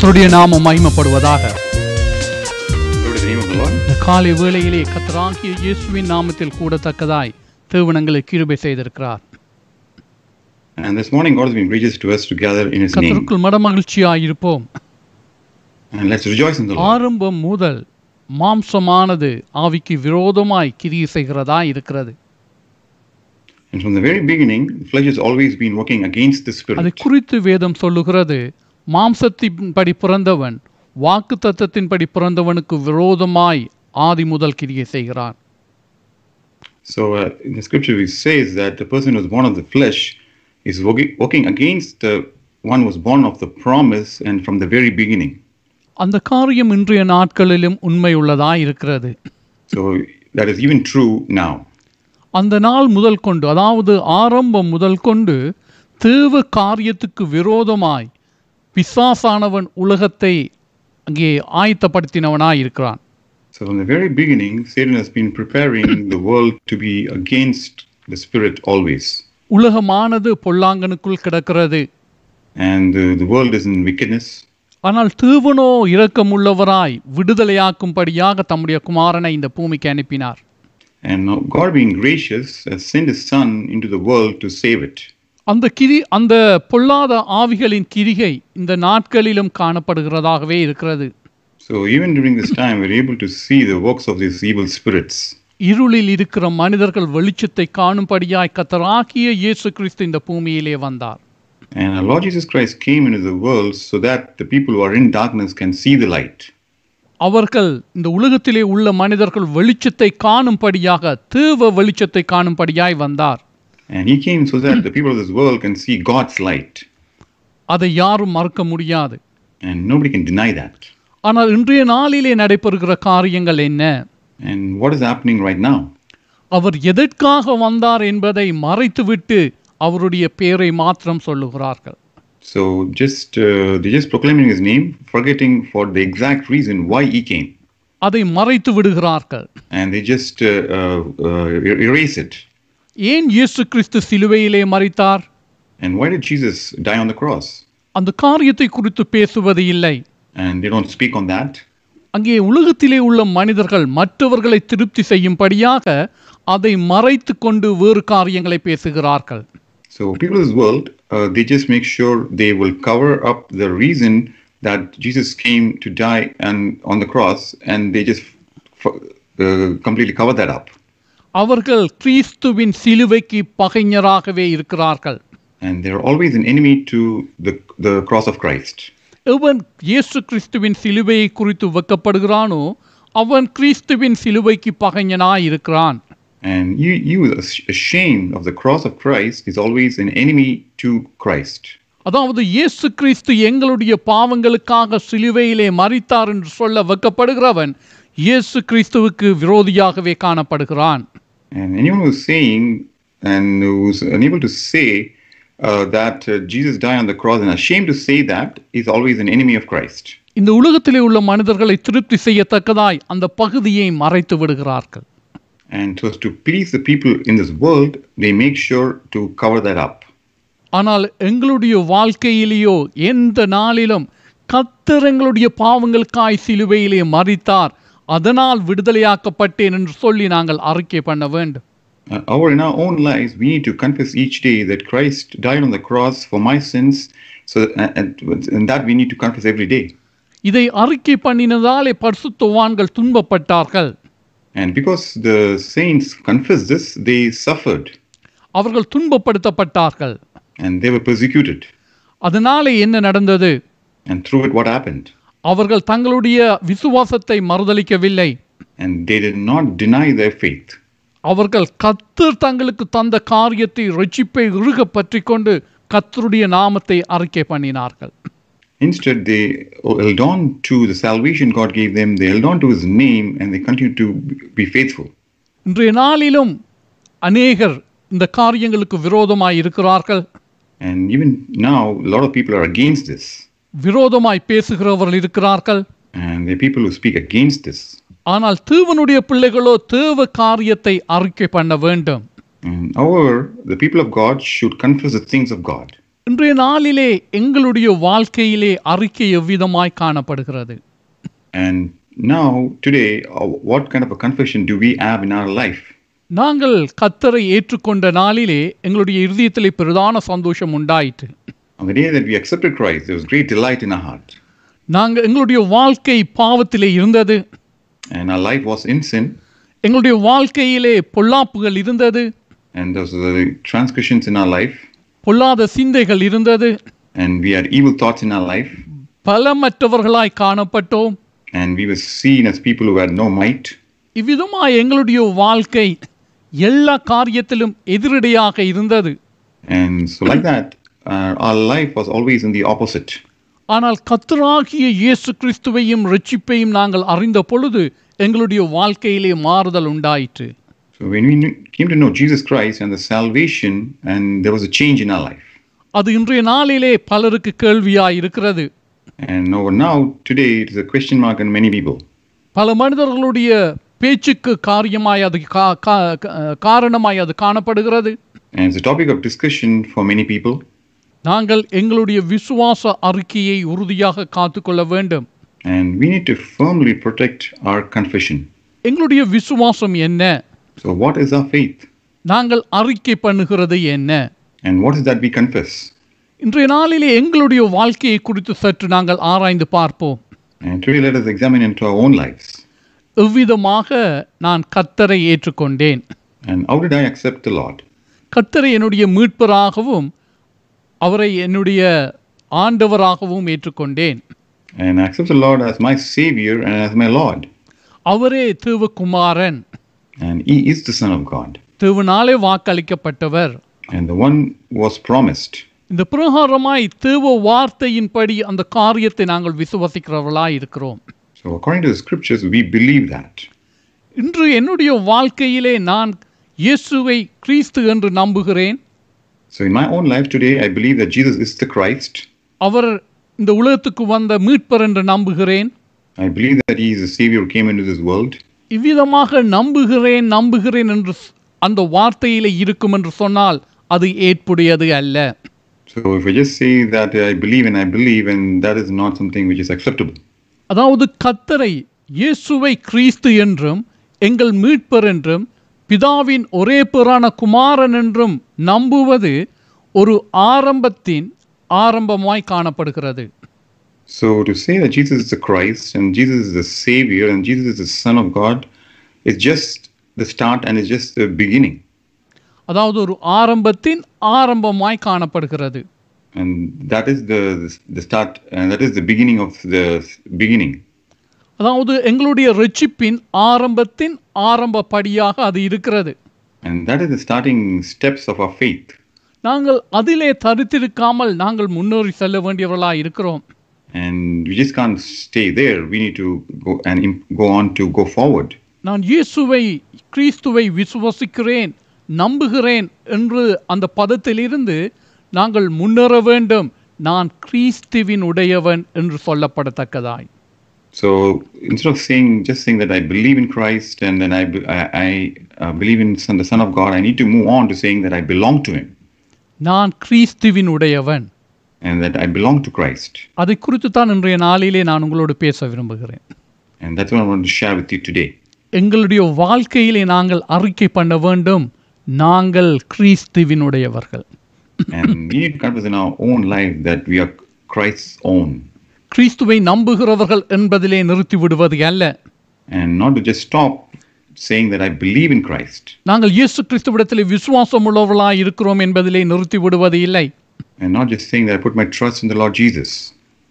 கர்த்தருடைய நாமம் மகிமைப்படுவதாக. இந்த காலை வேளையிலே கர்த்தராகிய இயேசுவின் நாமத்தில் கூடத்தக்கதாய் தேவனங்களை கிருபை செய்திருக்கிறார். And this morning God has been gracious to us to gather in His name. கர்த்தருக்குள் மனமகிழ்ச்சியாய் இருப்போம். And let's rejoice in the Lord. ஆரம்பம் முதல் மாம்சமானது ஆவிக்கு விரோதமாய் கிரியை செய்கிறதாய் இருக்கிறது. And from the very beginning, the flesh has always been working against the spirit. அது குறித்து வேதம் சொல்லுகிறது. மாம்சத்தின்படி பிறந்தவன் வாக்குத்தத்தத்தின்படி பிறந்தவனுக்கு விரோதமாய் ஆதி முதல் கிரியை செய்கிறான். So in the scripture it says that the person who is born of the flesh is working against the one who was born of the promise and from the very beginning. அந்த காரியம் இன்றைய நாட்களிலும் உண்மை உள்ளதாய் இருக்கிறது. So that is even true now. அந்த நாள் முதல் கொண்டு, அதாவது ஆரம்பம் முதல் கொண்டு தேவ காரியத்துக்கு விரோதமாய் பிசாசானவன் உலகத்தை அங்கே ஆயத்தப்படுத்தினவனாய் இருக்கிறான். So from the very beginning Satan has been preparing the world to be against the spirit always. உலகமானது பொல்லாங்கனுக்குள் கிடக்கிறது. And the world is in wickedness. ஆனால் தேவனோ இரக்கமுள்ளவராய் விடுதலையாக்கும்படியாக தம்முடைய குமாரனை இந்த பூமிக்கு அனுப்பினார். And God being gracious has sent his son into the world to save it. அந்த பொல்லாத ஆவிகளின் கிரிகை இந்த நாட்களிலும் காணப்படுகிறதாகவே இருக்கிறது. So even during this time we are able to see the works of these evil spirits. இருளில் இருக்கிற மனிதர்கள் வெளிச்சத்தை காணும்படியாய் கர்த்தராகிய இயேசு கிறிஸ்து இந்த பூமியிலே வந்தார். And our Lord Jesus Christ came into the world so that the people who are in darkness can see the light. அவர்கள் இந்த உலகத்திலே உள்ள மனிதர்கள் வெளிச்சத்தை காணும்படியாக தேவ வெளிச்சத்தை காணும்படியாய் வந்தார். And he came so that the people of this world can see God's light. அதை யாரும் மறுக்க முடியாது. And nobody can deny that. ஆனால் இன்றைய நாளிலே நடைபெறுகிற காரியங்கள் என்ன? And what is happening right now? அவர் எதற்காக வந்தார் என்பதை மறைத்துவிட்டு அவருடைய பெயரை மாத்திரம் சொல்லுகிறார்கள். So they just proclaiming his name, forgetting for the exact reason why he came. அதை மறைத்து விடுகிறார்கள். And they just erase it. ஏன் இயேசு கிறிஸ்து சிலுவையிலே மரித்தார்? And why did Jesus die on the cross? அந்த காரியத்தை குறித்து பேசுவது இல்லை. And they don't speak on that. அங்கே உலகத்திலே உள்ள மனிதர்கள் மற்றவர்களை திருப்தி செய்யும்படியாக அதை மறைத்து கொண்டு வேறு காரியங்களை பேசுகிறார்கள். So people of this world they just make sure they will cover up the reason that Jesus came to die and on the cross, and they just completely cover that up. அவர்கள் கிறிஸ்துவின் சிலுவைக்கு பகைஞராகவே இருக்கிறார்கள். And they are always an enemy to the cross of Christ. Even இயேசு கிறிஸ்துவின் சிலுவையை குறித்து வெட்கப்படுகிறானோ அவன் கிறிஸ்துவின் சிலுவைக்கு பகைஞனாய் இருக்கிறான். And you is ashamed of the cross of Christ is always an enemy to Christ. அதாவது இயேசு கிறிஸ்து எங்களுடைய பாவங்களுக்காக சிலுவையிலே மரித்தார் என்று சொல்ல வெட்கப்படுகிறவன் இயேசு கிறிஸ்துவுக்கு விரோதியாகவே காணப்படுகிறான். And anyone who is saying and who is unable to say that Jesus died on the cross and ashamed to say that is always an enemy of Christ. இந்த உலகத்திலே உள்ள மனிதர்களை திருப்தி செய்யத்தக்கதாய் அந்த பகுதியை மறைத்து விடுகிறார்கள். And so to please the people in this world they make sure to cover that up. ஆனால் எங்களுடைய வாழ்க்கையிலேயோ எந்த நாளிலும் கர்த்தர் எங்களுடைய பாவங்களுக்காய் சிலுவையிலே மரித்தார், அதனால் விடுதலையாக்கப்பட்டேன் என்று சொல்லி நாங்கள் அறிக்கை பண்ண வேண்டும். Our in our own lives we need to confess each day that Christ died on the cross for my sins, so and that we need to confess every day. இதை அறிக்கை பண்ணினதாலே பரிசுத்தவான்கள் துன்பப்பட்டார்கள். And because the saints confessed this they suffered. அவர்கள் துன்பப்படுத்தப்பட்டார்கள். And they were persecuted. அதனாலே என்ன நடந்தது? And through it what happened? அவர்கள் தங்களுடைய விசுவாசத்தை மறுதலிக்கவில்லை. And they did not deny their faith. அவர்கள் கர்த்தர் தங்களுக்கு தந்த காரியத்தை இரட்சிப்பை இறுக பற்றிக்கொண்டு கர்த்தருடைய நாமத்தை அறிக்கை பண்ணினார்கள். Instead they held on to the salvation God gave them, they held on to his name and they continued to be faithful. இன்றைய நாளிலும் அநேகர் இந்த காரியங்களுக்கு விரோதமாய் இருக்கிறார்கள். And even now a lot of people are against this. விரோதமாய் பேசுகிறவர்கள் இருக்கிறார்கள். And the people who speak against this. ஆனால் தேவனுடைய பிள்ளைகளோ தேவ காரியத்தை அறிக்கை பண்ண வேண்டும். However, the people of God should confess the things of God. இன்றைய நாளிலே எங்களுடைய வாழ்க்கையிலே அறிக்கை எவ்விதமாய் காணப்படுகிறது? And now today what kind of a confession do we have in our life? நாங்கள் கர்த்தரை ஏற்றுக்கொண்ட நாளிலே எங்களுடைய இதயத்திலே பிரதான சந்தோஷம் உண்டாயிற்று. On the day that we accepted Christ, there was great delight in our heart. நாங்கள் எங்களுடைய வாழ்க்கை பாவத்திலே இருந்தது. And our life was in sin. எங்களுடைய வாழ்க்கையிலே பொல்லாப்புகள் இருந்தது. And there was transgressions in our life. பொல்லாத சிந்தைகள் இருந்தது. And we had evil thoughts in our life. பலமற்றவர்களாய் காணப்பட்டோம். And we were seen as people who had no might. இவ்விதமாய் எங்களுடைய வாழ்க்கை எல்லா காரியத்திலும் எதிரடையாக இருந்தது. And so like that our life was always in the opposite. ஆனால் கர்த்தராகிய இயேசு கிறிஸ்துவையும் இரட்சிப்பையும் நாங்கள் அறிந்த பொழுது எங்களுடைய வாழ்க்கையிலே மாறுதல் உண்டாயிற்று. So when we came to know Jesus Christ and the salvation, and there was a change in our life. அது இன்றைய நாளிலே பலருக்கு கேள்வியாய் இருக்கிறது. And now today it is a question mark in many people. பல மனிதர்களுடைய பேச்சுக்கு காரியமாய் அது காரணமாய் அது காணப்படுகிறது. And it's a topic of discussion for many people. நாங்கள் எங்களுடைய விசுவாச அறிக்கையை உறுதியாக காத்துக்கொள்ள வேண்டும். And we need to firmly protect our confession. எங்களுடைய விசுவாசம் என்ன? So what is our faith? நாங்கள் அறிக்கை பண்ணுகிறது என்ன? And what is that we confess? இன்றைய நாளிலே எங்களுடைய வாழ்க்கையை குறித்து சற்று நாங்கள் ஆராய்ந்து பார்ப்போம். And today let us examine into our own lives. எவ்விதமாக நான் கர்த்தரை ஏற்றுக்கொண்டேன்? And how did I accept the Lord? கர்த்தரை என்னுடைய மீட்பராகவும் அவரை என்னுடைய ஆண்டவராகவும் ஏற்றுக்கொண்டேன். And I accept the Lord as my savior and as my Lord. அவரே தேவகுமாரன். And he is the son of God. தேவனாலே வாக்களிக்கப்பட்டவர். And the one was promised. இந்த பிரகாரமாய் தேவ வார்த்தையின்படி அந்த காரியத்தை நாங்கள் விசுவாசிக்கிறவர்களாய் இருக்கிறோம். So according to the scriptures we believe that. இன்று என்னுடைய வாழ்க்கையிலே நான் இயேசுவை கிறிஸ்து என்று நம்புகிறேன். So in my own life today I believe that Jesus is the Christ. அவர் இந்த உலகத்துக்கு வந்த மீட்பர் என்று நம்புகிறேன். I believe that he is the savior who came into this world. இவ்விதமாக நம்புகிறேன் என்று அந்த வார்த்தையிலே இருக்கும் என்று சொன்னால் அது ஏற்புடையது அல்ல. So if I just say that I believe and that is not something which is acceptable. அதாவது கர்த்தரை இயேசுவை கிறிஸ்து என்றும் எங்கள் மீட்பர் என்றும் பிதாவின் ஒரே பேரான குமாரன் என்றும் நம்புவது ஒரு ஆரம்பமாய் காணப்படுகிறது. So to say that Jesus is the Christ and Jesus is the Savior and Jesus is the Son of God is just the start and is just the beginning. அதாவது ஒரு ஆரம்பமாய் காணப்படுகிறது. And that is the start and that is the beginning of the beginning. அதாவது எங்களுடைய இரட்சிப்பின் ஆரம்ப படியாக அது இருக்கிறது. And that is the starting steps of our faith. நாங்கள் அதிலே தரித்திருக்காமல் நாங்கள் முன்னேறி செல்ல வேண்டியவர்களாய் இருக்கிறோம். And we just can't stay there. We need to go forward. நான் இயேசுவை கிறிஸ்துவை விசுவாசிக்கிறேன் நம்புகிறேன் என்று அந்த பதத்திலிருந்து நாங்கள் முன்னேற வேண்டும். நான் கிறிஸ்துவின் உடையவன் என்று சொல்லப்படத்தக்கதாய். So instead of saying that I believe in Christ and then I believe in the Son of God, I need to move on to saying that I belong to him. நான் கிறிஸ்துவின் உடையவன். And that I belong to Christ. அதை குறித்து தான் இன்றைய நாளிலே நான் உங்களோடு பேச விரும்புகிறேன். And that's what I want to share with you today. எங்களுடைய வாழ்க்கையிலே நாங்கள் அறிக்கை பண்ண வேண்டும். நாங்கள் கிறிஸ்துவினுடையவர்கள். And we need to confess in our own life that we are Christ's own. கிறிஸ்துவை நம்புகிறவர்கள் என்பதிலே நிறுத்தி விடுவது அல்ல. And not to just stop saying that I believe in Christ. நாங்கள் இயேசு கிறிஸ்துவிடத்திலே விசுவாசம் உள்ளவர்களாய் இருக்கிறோம் என்பதிலே நிறுத்தி விடுவது இல்லை. And not just saying that I put my trust in the Lord Jesus.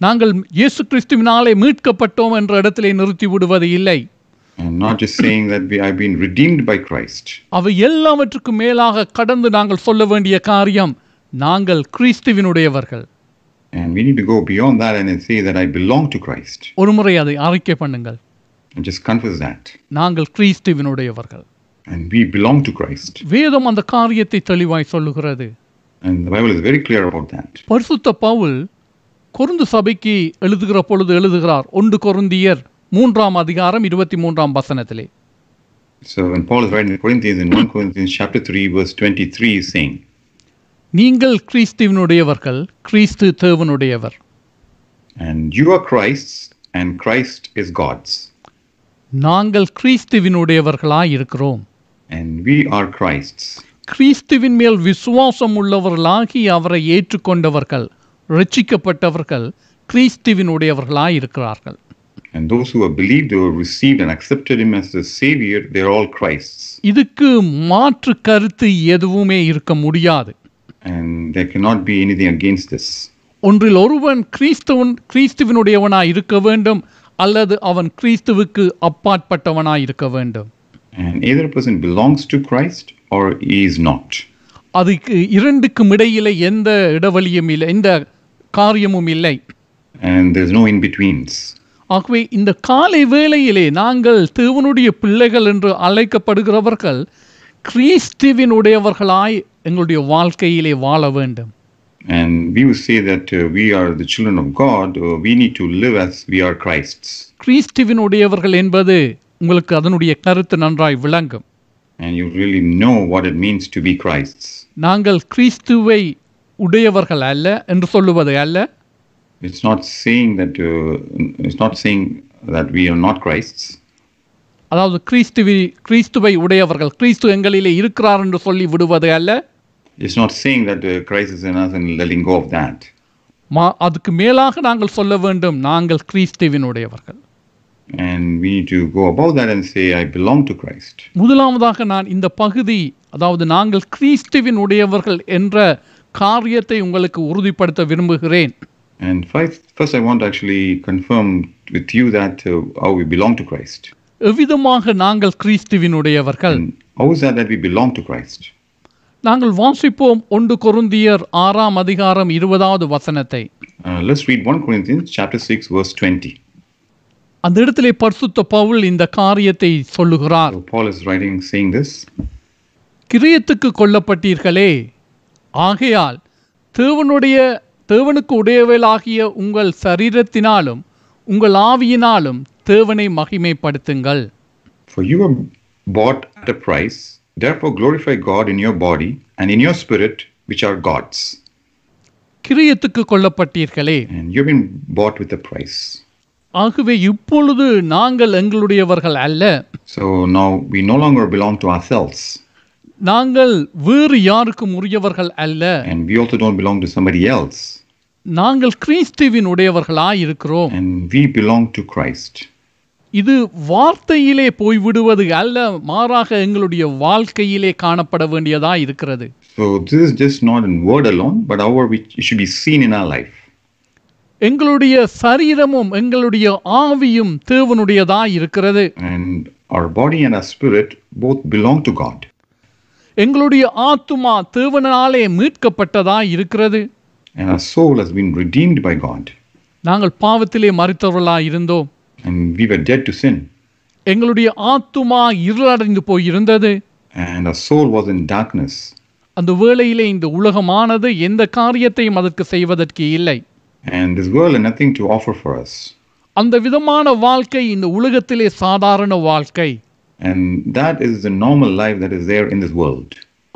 நாங்கள் இயேசு கிறிஸ்துவினாலே மீட்கப்பட்டோம் என்ற இடத்திலே நிறுத்தி விடுவது இல்லை. And not just saying that we have been redeemed by Christ. அவை எல்லாவற்றுக்கு மேலாக கடந்து நாங்கள் சொல்ல வேண்டிய காரியம் நாங்கள் கிறிஸ்துவினுடையவர்கள். And we need to go beyond that and say that I belong to Christ. ஒருமுறை அதை அறிக்கை பண்ணுங்கள். And just confess that. நாங்கள் கிறிஸ்துவினுடையவர்கள். And we belong to Christ. வேதம் அந்த காரியத்தை தெளிவாய் சொல்லுகிறது. And the Bible is very clear about that. பரிசுத்த பவுல் கொரிந்து சபைக்கு எழுதுகிற பொழுது எழுதுகிறார் 1 கொரிந்தியர் 3ஆம் அதிகாரம் 23ஆம் வசனத்திலே. So when Paul is writing to Corinthians in 1 Corinthians chapter 3 verse 23 is saying நீங்கள் கிறிஸ்துவினுடையவர்கள், கிறிஸ்து தேவனுடையவர். And you are Christ's and Christ is God's. நாங்கள் கிறிஸ்துவினுடையவர்களாய் இருக்கிறோம். And we are Christ's. கிறிஸ்துவின் மேல் விசுவாசம் உள்ளவர்களாகி அவரை ஏற்றுக்கொண்டவர்கள், ரட்சிக்கப்பட்டவர்கள் கிறிஸ்துவினுடையவர்களாய் இருக்கிறார்கள். And those who have believed, who have received and accepted him as the Savior, they are all Christ's. இதுக்கு மாற்று கருத்து எதுவுமே இருக்க முடியாது. And there cannot be anything against this. ஒன்றில் ஒருவன் கிறிஸ்துவினுடையவனாய் இருக்க வேண்டும் அல்லது அவன் கிறிஸ்துவுக்கு அப்பாற்பட்டவனாய் இருக்க வேண்டும். And either a person belongs to Christ or he is not. அதுக்கு இரண்டுக்கும் இடையிலே எந்த இடைவெளியும் இல்லை, எந்த காரியமும் இல்லை. And there is no in betweens. ஆகவே இந்த காலை வேளையிலே நாங்கள் தேவனுடைய பிள்ளைகள் என்று அழைக்கப்படுகிறவர்கள் கிறிஸ்துவினுடையவர்களாய் எங்களுடைய வாழ்க்கையிலே வாழ வேண்டும். And we will say that we are the children of God. We need to live as we are Christ's. கிறிஸ்துவினுடையவர்கள் என்பது உங்களுக்கு அதனுடைய கருத்து நன்றாய் விளங்கும். And you really know what it means to be Christ's. நாங்கள் கிறிஸ்துவை உடையவர்கள் அல்ல என்று சொல்லுவது அல்ல. It's not saying that we are not Christ's. அதாவது கிறிஸ்துவை உடையவர்கள், கிறிஸ்து எங்களிலே இருக்கிறார் என்று சொல்லி விடுவது அல்ல. It's not saying that Christ is in us and letting go of that. அதுக்கு மேலாக நாங்கள் சொல்ல வேண்டும், நாங்கள் கிறிஸ்துவின் உடையவர்கள். And we need to go above that and say I belong to Christ. முதலாவதாக நான் இந்த பகுதி, அதாவது நாங்கள் கிறிஸ்துவின் உடையவர்கள் என்ற காரியத்தை உங்களுக்கு உறுதிப்படுத்த விரும்புகிறேன். And first I want to actually confirm with you that how we belong to Christ. எவ்விதமாக நாங்கள் கிறிஸ்துவினுடையவர்கள்? How is that we belong to Christ? நாங்கள் வாசிப்போம் 1 கொரிந்தியர் 6ஆம் அதிகாரம் 20வது வசனத்தை. Let's read 1 Corinthians chapter 6 verse 20. அந்த இடத்திலே பரிசுத்த பவுல் இந்த காரியத்தை சொல்லுகிறார். Paul is writing saying this. கிரியைக்கு கொல்லப்பட்டீர்களே, ஆகையால் தேவனுக்கு உடையவளாகிய உங்கள் சரீரத்தினாலும் உங்கள் ஆவியினாலும் தேவனை மகிமைப்படுத்துங்கள். For you are bought at a price, therefore glorify God in your body and in your spirit which are God's. கிரியைக்கு கொல்லப்பட்டீர்களே. And you have been bought with a price. ஆகவே இப்பொழுது நாங்கள் எங்களுடையவர்கள் அல்ல. So now we no longer belong to ourselves. நாங்கள் வேறு யாருக்கும் உரியவர்கள் அல்ல. And we also don't belong to somebody else. நாங்கள் கிறிஸ்துவின் உடையவர்களாய் இருக்கிறோம். And we belong to Christ. இது வார்த்தையிலே போய்விடுவது அல்ல, மாறாக எங்களுடைய வாழ்க்கையிலே காணப்பட வேண்டியதாய் இருக்கிறது. So this is just not in word alone, but it should be seen in our life. எங்களுடைய சரீரமும் எங்களுடைய ஆவியும் தேவனுடையதாய் இருக்கிறது. And our body and our spirit both belong to God. எங்களுடைய ஆத்துமா தேவனாலே மீட்கப்பட்டதாய் இருக்கிறது. And our soul has been redeemed by God. நாங்கள் பாவத்திலே மரித்தவர்களாய் இருந்தோம். And we were dead to sin. எங்களுடைய ஆத்துமா இருளடைந்து போயிருந்தது. And our soul was in darkness. அந்த வேளையிலே இந்த உலகமானது எந்த காரியத்தையும் அதற்கு செய்வதற்கு இல்லை. And this world had nothing to offer for us. அந்த விதமான வாழ்க்கை இந்த உலகத்திலே சாதாரண வாழ்க்கை. And that is the normal life that is there in this world.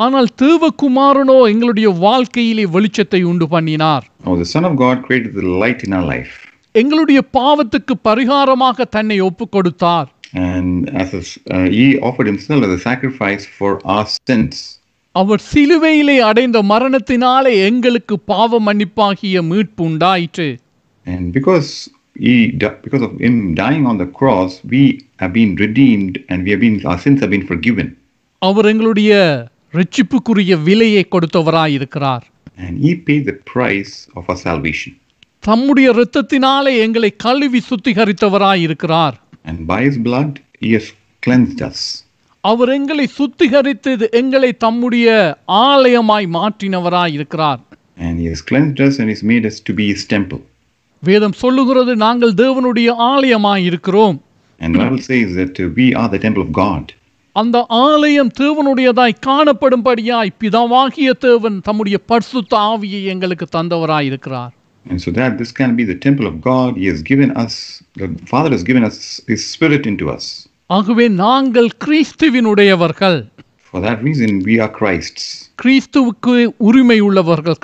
ஆனால் தேவகுமாரனோ எங்களுடைய வாழ்க்கையிலே வெளிச்சத்தை உண்டு பண்ணினார். Oh, the Son of God created the light in our life. எங்களுடைய பாவத்துக்கு பரிகாரமாக தன்னை ஒப்புக் கொடுத்தார். And he offered himself as a sacrifice for our sins. அவர் சிலுவையிலே அடைந்த மரணத்தினாலே எங்களுக்கு பாவ மன்னிப்பாகிய மீட்பு உண்டாயிற்று. And because of him dying on the cross, we have been redeemed and our sins have been forgiven. அவர் எங்களுடைய இரட்சிப்புக்குரிய விலையை கொடுத்தவராய் இருக்கிறார். And he paid the price of our salvation. தம்முடைய இரத்தத்தினாலே எங்களை கழுவி சுத்திகரித்தவராய் இருக்கிறார். And by his blood he has cleansed us. அவர் எங்களை சுத்திகரித்து எங்களை தம்முடைய ஆலயமாய் மாற்றினவராய் இருக்கிறார். And he has cleansed us and has made us to be his temple. வேதம் சொல்லுகிறது நாங்கள் தேவனுடைய ஆலயமாய் இருக்கிறோம். And the Bible says that we are the temple of God. அந்த ஆலயம் தேவனுடையதாய் காணப்படும்படியாய் பிதாவாகிய தேவன் தம்முடைய பரிசுத்த ஆவியை எங்களுக்கு தந்தவராய் இருக்கிறார். And so that this can be the temple of God, he has given us, the Father has given us his spirit into us. ஆகவே நாங்கள் கிறிஸ்துவினுடையவர்கள். For that reason, we are Christ's. கிறிஸ்துவுக்கு உரிமை உள்ளவர்கள்,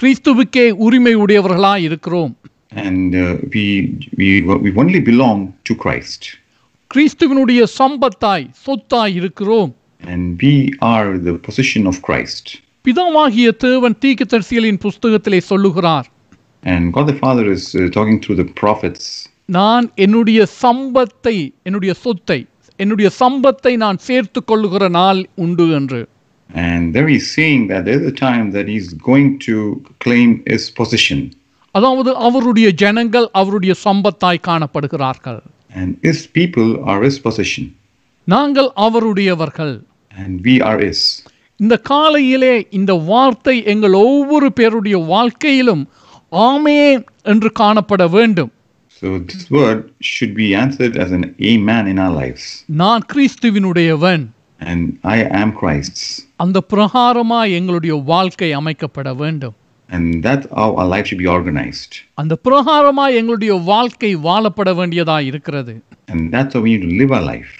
கிறிஸ்துவுக்கே உரிமை உடையவர்களாய் இருக்கிறோம். And we only belong to Christ. கிறிஸ்துவினுடைய சம்பத்தாய், சொத்தாய் இருக்கிறோம். And we are the possession of Christ. பிதாவாகிய தேவன் தீர்க்கதரிசிகளின் புத்தகத்திலே சொல்லுகிறார். And God the Father is talking through the prophets. நான் என்னுடைய சம்பத்தை, என்னுடைய சொத்தை, என்னுடைய சம்பத்தை நான் சேர்த்து கொள்ளுகிற நாள் உண்டு என்று. And there he is saying that there is a time that he is going to claim his possession. அதாவது அவருடைய ஜனங்கள் அவருடைய சம்பத்தாய் காணப்படுகிறார்கள். And his people are his possession. நாங்கள் அவருடையவர்கள். And we are his. இந்த காலையிலே இந்த வார்த்தை எங்கள் ஒவ்வொரு பேருடைய வாழ்க்கையிலும் ஆமென் என்று காணப்பட வேண்டும். So this word should be answered as an amen in our lives. நான் கிறிஸ்துவினுடையவன். And I am Christ's. அந்த பிரகாரமாய் எங்களுடைய வாழ்க்கை அமைக்கப்பட வேண்டும். And that's how our life should be organized. அந்த பிரகாரமாய் எங்களுடைய வாழ்க்கை வாழப்பட வேண்டியதாய் இருக்கிறது. And that's how we need to live our life.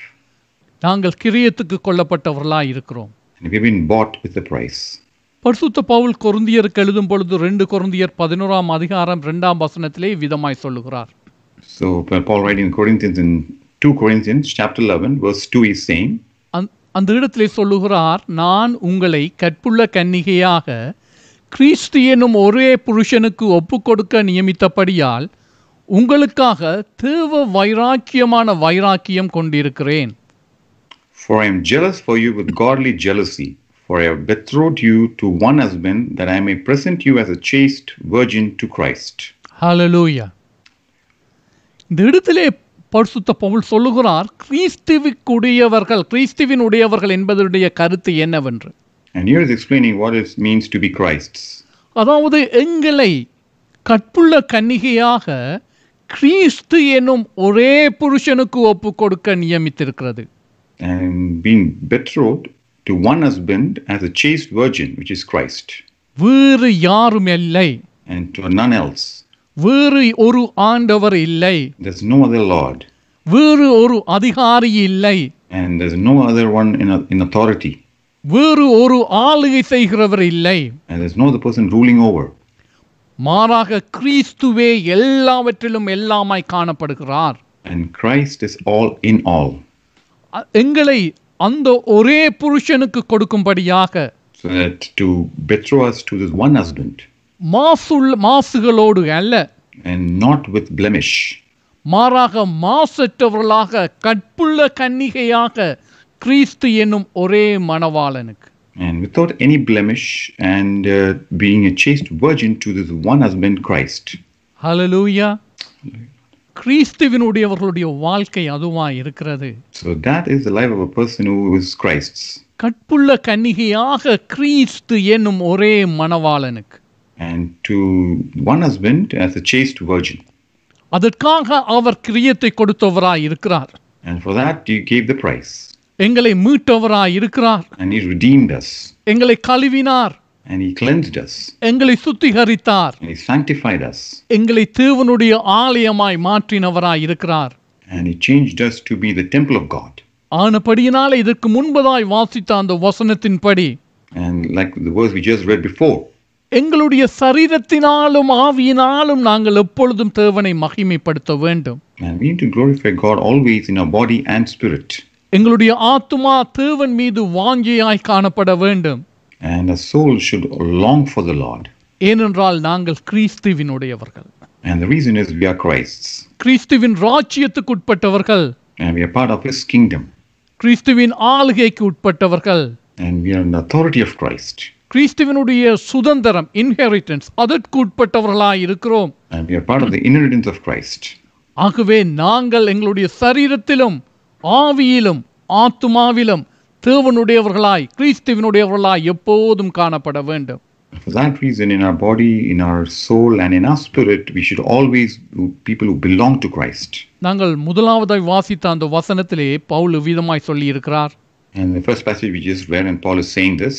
நாங்கள் கிரியத்துக்கு கொள்ளப்பட்டவர்களாய் இருக்கிறோம். And we have been bought with the price. பரிசுத்த பவுல் கொரிந்தியருக்கு எழுதும் பொழுது 2 கொரிந்தியர் 11 அதிகாரம் 2 வசனத்திலே விதமாய் சொல்லுகிறார். So Paul writing in Corinthians in 2 Corinthians chapter 11 verse 2 is saying அந்த இடத்திலே சொல்லுகிறார், நான் உங்களை கற்புள்ள கன்னிகையாக கிறிஸ்து என்னும் ஒரே புருஷனுக்கு ஒப்புக்கொடுக்க நியமித்தபடியால் உங்களுக்காக தேவ வைராக்கியமான வைராக்கியம் கொண்டிருக்கிறேன். For I am jealous for you with godly jealousy, for I have betrothed you to one husband that I may present you as a chaste virgin to Christ. Hallelujah. இந்த இடத்திலே பரிசுத்த பவுல் சொல்லுகிறார், கிறிஸ்துவுக்குடையவர்கள், கிறிஸ்துவினுடையவர்கள் என்பதனுடைய கருத்து என்னவென்று. And here is explaining what it means to be Christ's. அதாவது எங்களை கற்புள்ள கன்னிகையாக கிறிஸ்து என்னும் ஒரே புருஷனுக்கு ஒப்புக்கொடுக்க நியமித்திருக்கிறது. And being betrothed to one husband as a chaste virgin, which is Christ. வேறு யாரும் இல்லை. And to none else. வேறு ஒரு ஆண்டவர் இல்லை. There's no other lord. வேறு ஒரு அதிகாரி இல்லை. And there's no other one in authority. வேறு ஒரு ஆளுகை செய்கிறவர் இல்லை. And there's no other person ruling over. மாறாக கிறிஸ்துவே எல்லாவற்றிலும் எல்லாமாய் காணப்படுகிறார். And Christ is all in all. எங்களை அந்த ஒரே புருஷனுக்கு கொடுக்கும்படியாக, so that to betroth us to this one husband. மாசுகளோடு அல்ல. And not with blemish. மாறாக மாசற்றவர்களாக கற்புள்ள கன்னிகையாக கிறிஸ்து என்னும் ஒரே மணவாளனுக்கு. And without any blemish and being a chaste virgin to this one husband Christ. Hallelujah. கிறிஸ்துவினுடையவர்களுடைய வாழ்க்கை அதுவாய் இருக்கிறது. So that is the life of a person who is Christ's. கற்புள்ள கன்னிகையாக கிறிஸ்து என்னும் ஒரே மணவாளனுக்கு. And to one husband as a chaste virgin. அதற்காக அவர் கிரியத்தை கொடுத்தவராய் இருக்கிறார். And for that he gave the price. எங்களை மீட்டவராய் இருக்கிறார். And he redeemed us. எங்களை கழுவினார். And he cleansed us. எங்களை சுத்திகரித்தார். And he sanctified us. எங்களை தேவனுடைய ஆலயமாய் மாற்றினவராய் இருக்கிறார். And he changed us to be the temple of God. ஆனபடியினாலே இதற்கு முன்பதாய் வாசித்த அந்த வசனத்தின்படி, and like the verse we just read before, எங்களுடைய சரீரத்தினாலும் ஆவியினாலும் நாங்கள் எப்பொழுதும் தேவனை மகிமைப்படுத்த வேண்டும். And we need to glorify God always in our body and spirit. எங்களுடைய ஆத்துமா தேவன் மீது வாஞ்சையாய் காணப்பட வேண்டும். And our soul should long for the Lord. ஏனென்றால் நாங்கள் கிறிஸ்துவினுடையவர்கள். And the reason is we are Christ's. கிறிஸ்துவின் ராஜ்யத்துக்கு உட்பட்டவர்கள். And we are part of his kingdom. கிறிஸ்துவின் ஆளுகைக்கு உட்பட்டவர்கள். And we are in the authority of Christ. கிறிஸ்துவினுடைய சுதந்திரம், இன்ஹெரிட்டன்ஸ், அதற்குட்பட்டவர்களாய் இருக்கிறோம். And we are part of the inheritance of Christ. ஆகவே நாங்கள் எங்களுடைய சரீரத்திலும் ஆவியிலும் ஆத்துமாவிலும் தேவனுடையவர்களாய் கிறிஸ்துவினுடையவர்களாய் எப்போதும் காணப்பட வேண்டும். For that reason, in our body, in our soul and in our spirit, we should always be people who belong to Christ. நாங்கள் முதலாவதாய் வாசித்த அந்த வசனத்திலே பவுல் விதமாய் சொல்லி இருக்கிறார். And the first passage we just read, and Paul is saying this.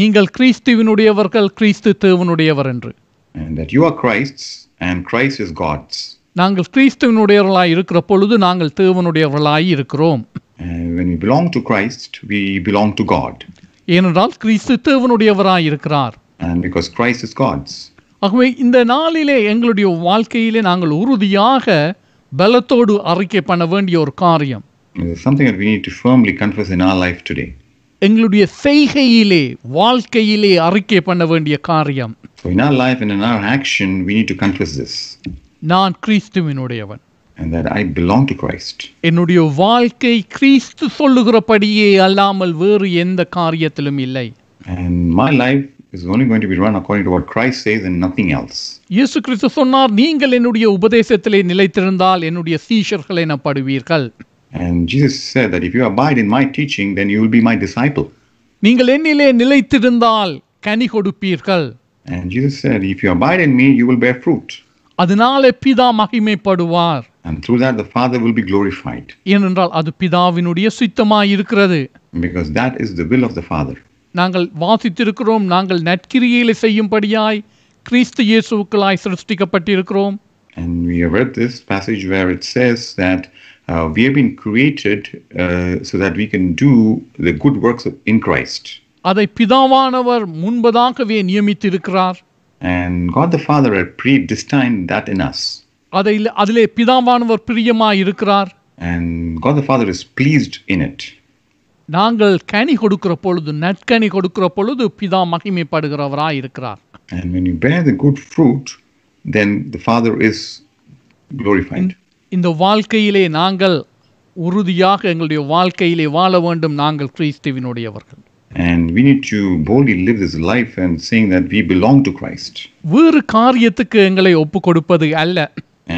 நீங்கள் கிறிஸ்துவினுடையவர்கள், கிறிஸ்து தேவனுடையவர் என்று. And that you are Christ's and Christ is God's. நாங்கள் கிறிஸ்துவினுடையவர்களாய் இருக்கிற பொழுது நாங்கள் தேவனுடையவர்களாய் இருக்கிறோம். When we belong to Christ, we belong to God. ஏனென்றால் கிறிஸ்து தேவனுடையவராய் இருக்கிறார். And because Christ is God's. ஆகவே இந்த நாளிலே எங்களுடைய வாழ்க்கையிலே நாங்கள் உறுதியாக பலத்தோடு அறிக்கை பண்ண வேண்டிய ஒரு காரியம். It is something that we need to firmly confess in our life today. எங்களுடைய செய்கையிலே வாழ்க்கையிலே அறிக்கை பண்ண வேண்டிய காரியம். So in our life and in our action we need to confess this. நான் கிறிஸ்துவினுடையவன். And that I belong to Christ. என்னுடைய வாழ்க்கை கிறிஸ்து சொல்லுகிறபடியே அல்லாமல் வேறு எந்த காரியத்திலும் இல்லை. And my life is only going to be run according to what Christ says and nothing else. இயேசு கிறிஸ்து சொன்னார், நீங்கள் என்னுடைய உபதேசத்திலே நிலைத்திருந்தால் என்னுடைய சீஷர்கள் எனப்படுவீர்கள். And Jesus said that if you abide in my teaching then you will be my disciple. நீங்கள் என்னிலே நிலைத்திருந்தால் கனி கொடுப்பீர்கள். And Jesus said if you abide in me you will bear fruit. அதனாலே பிதா மகிமைப்படுவார். And through that the Father will be glorified. ஏனென்றால் அது பிதாவினுடைய சித்தமாய் இருக்கிறது. Because that is the will of the Father. நாங்கள் வாசித்திருக்கிறோம், நாங்கள் நற்கிரியைகளை செய்யும்படியாய் கிறிஸ்து இயேசுவுக்குள்ளாய் சிருஷ்டிக்கப்பட்டிருக்கிறோம். And we have read this passage where it says that we have been created so that we can do the good works in Christ. அதை பிதாவானவர் முன்பதாகவே நியமித்திருக்கிறார். And God the Father had predestined that in us. அதிலே பிதாவானவர் பிரியமாய் இருக்கிறார். And God the Father is pleased in it. நாங்கள் கனி கொடுக்கிற பொழுது, நற்கனி கொடுக்கிற பொழுது பிதா மகிமைப்படுகிறவராய் இருக்கிறார். And when you bear the good fruit then the Father is glorified. இந்த வாழ்க்கையிலே நாங்கள் உறுதியாக எங்களுடைய வாழ்க்கையிலே வாழ வேண்டும். நாங்கள் கிறிஸ்துவினுடையவர்கள். And we need to boldly live this life and saying that we belong to Christ. வேறு காரியத்துக்கு எங்களை ஒப்புக்கொடுப்பது அல்ல.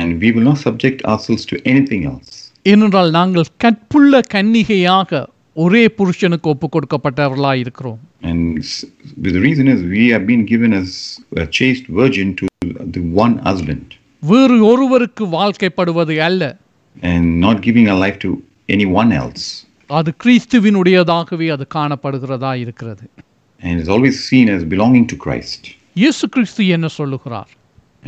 And we will not subject ourselves to anything else. ஏனென்றால் நாங்கள் கற்புள்ள கன்னிகையாக ஒரே புருஷனுக்கு ஒப்புக்கொடுக்கப்பட்டவர்களாய் இருக்கிறோம். And the reason is we have been given as a chaste virgin to the one husband. வேறு ஒருவருக்கு வாழ்க்கைப்படுவது அல்ல. And not giving our life to anyone else. அது கிறிஸ்துவினுடையதாகவே அது காணப்படுகிறதா இருக்கிறது. And is always seen as belonging to Christ. இயேசு கிறிஸ்து என்ன சொல்லுகிறார்?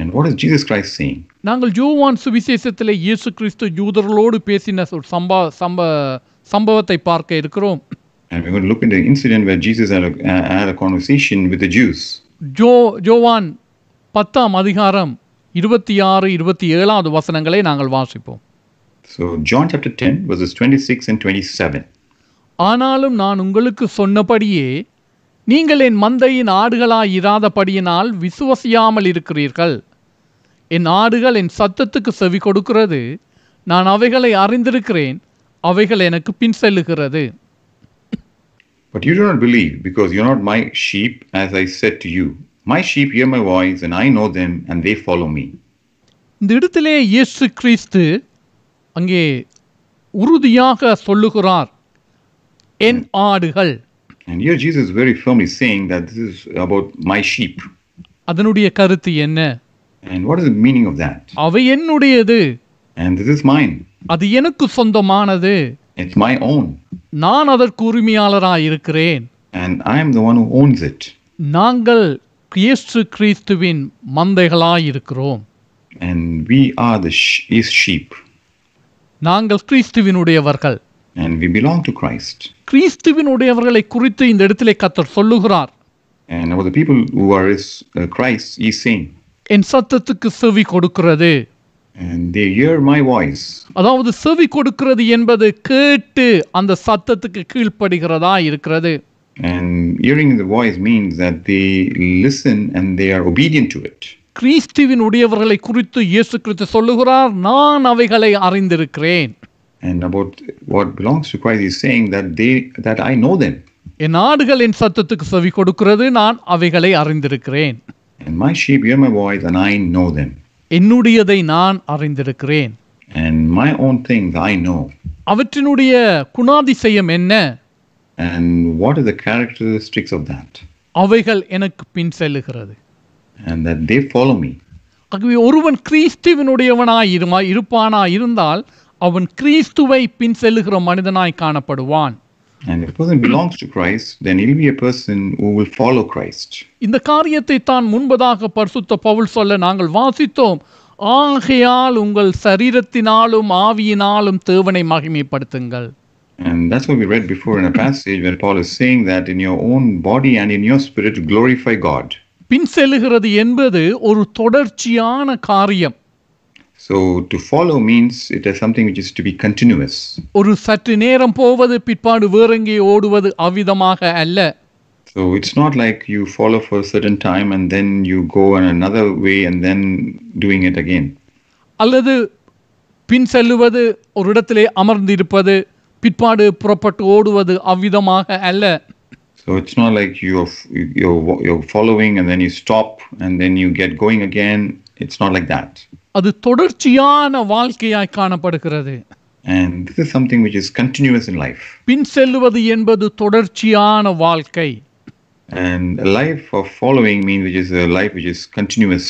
And what is Jesus Christ saying? நாங்கள் யோவான் சுவிசேஷத்திலே இயேசு கிறிஸ்து யூதர்களோடு பேசின ஒரு சம்பவத்தை பார்க்க இருக்கிறோம். And we will look into the incident where Jesus had a conversation with the Jews. யோவான் 10th அதிகாரம் 26 27வது வசனங்களை நாங்கள் வாசிப்போம். So John chapter 10 verses 26 and 27. ஆனாலும் நான் உங்களுக்கு சொன்னபடியே நீங்கள் என் மந்தையின் ஆடுகளாய் இராதபடியினால் விசுவாசியாமல் இருக்கிறீர்கள். என் ஆடுகள் என் சத்தத்துக்கு செவி கொடுக்கிறது. நான் அவைகளை அறிந்திருக்கிறேன். அவைகள் எனக்கு பின் செல்லுகிறது. But you do not believe because you are not my sheep as I said to you. My sheep hear my voice and I know them and they follow me. இந்த இடத்திலே இயேசு கிறிஸ்து அங்கே உறுதியாக சொல்லுகிறார், என் ஆடுகள். And here Jesus is very firmly saying that this is about my sheep. அதனுடைய கருத்து என்ன? And what is the meaning of that? அவை என்னுடையது. And this is mine. அது எனக்கு சொந்தமானது. It's my own. நான் அதற்கு உரிமையாளராய் இருக்கிறேன். And I am the one who owns it. நாங்கள் இயேசு கிறிஸ்துவின் மந்தைகளாய் இருக்கிறோம். And we are his sheep. நாங்கள் கிறிஸ்துவினுடையவர்கள். And we belong to Christ. கிறிஸ்துவினுடையவர்களை குறித்து இந்த இடத்திலே கர்த்தர் சொல்லுகிறார். And about the people who are his Christ he is saying. என் சத்தத்துக்கு செவி கொடுக்கிறது. And they hear my voice. அதாவது செவி கொடுக்கிறது என்பது கேட்டு அந்த சத்தத்துக்கு கீழ்ப்படிகிறதா இருக்கிறது. And hearing the voice means that they listen and they are obedient to it. கிறிஸ்துவினுடையவர்களை குறித்து இயேசு கிறிஸ்து சொல்லுகிறார், நான் அவைகளை அறிந்திருக்கிறேன். And about what belongs to Christ is saying that I know them. என் ஆடுகள் என் சத்தத்துக்கு செவி கொடுக்கிறது. நான் அவைகளை அறிந்திருக்கிறேன். And my sheep hear my voice and I know them. என்னுடையதை நான் அறிந்திருக்கிறேன். And my own things I know. அவற்றினுடைய குணாதிசயம் என்ன? And what are the characteristics of that? அவைகள் எனக்கு பின் செல்லுகிறது. And that they follow me. ஆகவே ஒருவன் கிறிஸ்துவினுடையவனாய் இருப்பானாய் இருந்தால் அவன் கிறிஸ்துவை பின் செல்லுகிற மனிதனாய் காணப்படுவான். And if a person belongs to Christ then he will be a person who will follow Christ. இந்த காரியத்தை தான் முன்பதாக பரிசுத்த பவுல் சொல்ல நாங்கள் வாசித்தோம். ஆகையால் உங்கள் சரீரத்தினாலும் ஆவியினாலும் தேவனை மகிமைப்படுத்துங்கள். And that's what we read before in a passage where Paul is saying that in your own body and in your spirit, glorify God. பின் செல்கிறது என்பது ஒரு தொடர்ச்சியான காரியம். So to follow means it is something which is to be continuous. ஒரு சற்று நேரம் போவது பிற்பாடு வேறெங்கே ஓடுவது அவ்விதமாக அல்ல. So it's not like you follow for a certain time and then you go in another way and then doing it again. அல்லது பின் செல்வது ஒரு இடத்திலே அமர்ந்திருப்பது பிற்பாடு புறப்பட்டு ஓடுவது அவ்விதமாக அல்ல. So it's not like you're following and then you stop and then you get going again. It's not like that. அது தொடர்ச்சியான வாழ்க்கையாய் காணப்படுகிறது. And this is something which is continuous in life. பின் செல்வது என்பது தொடர்ச்சியான வாழ்க்கை. And a life of following means which is a life which is continuous.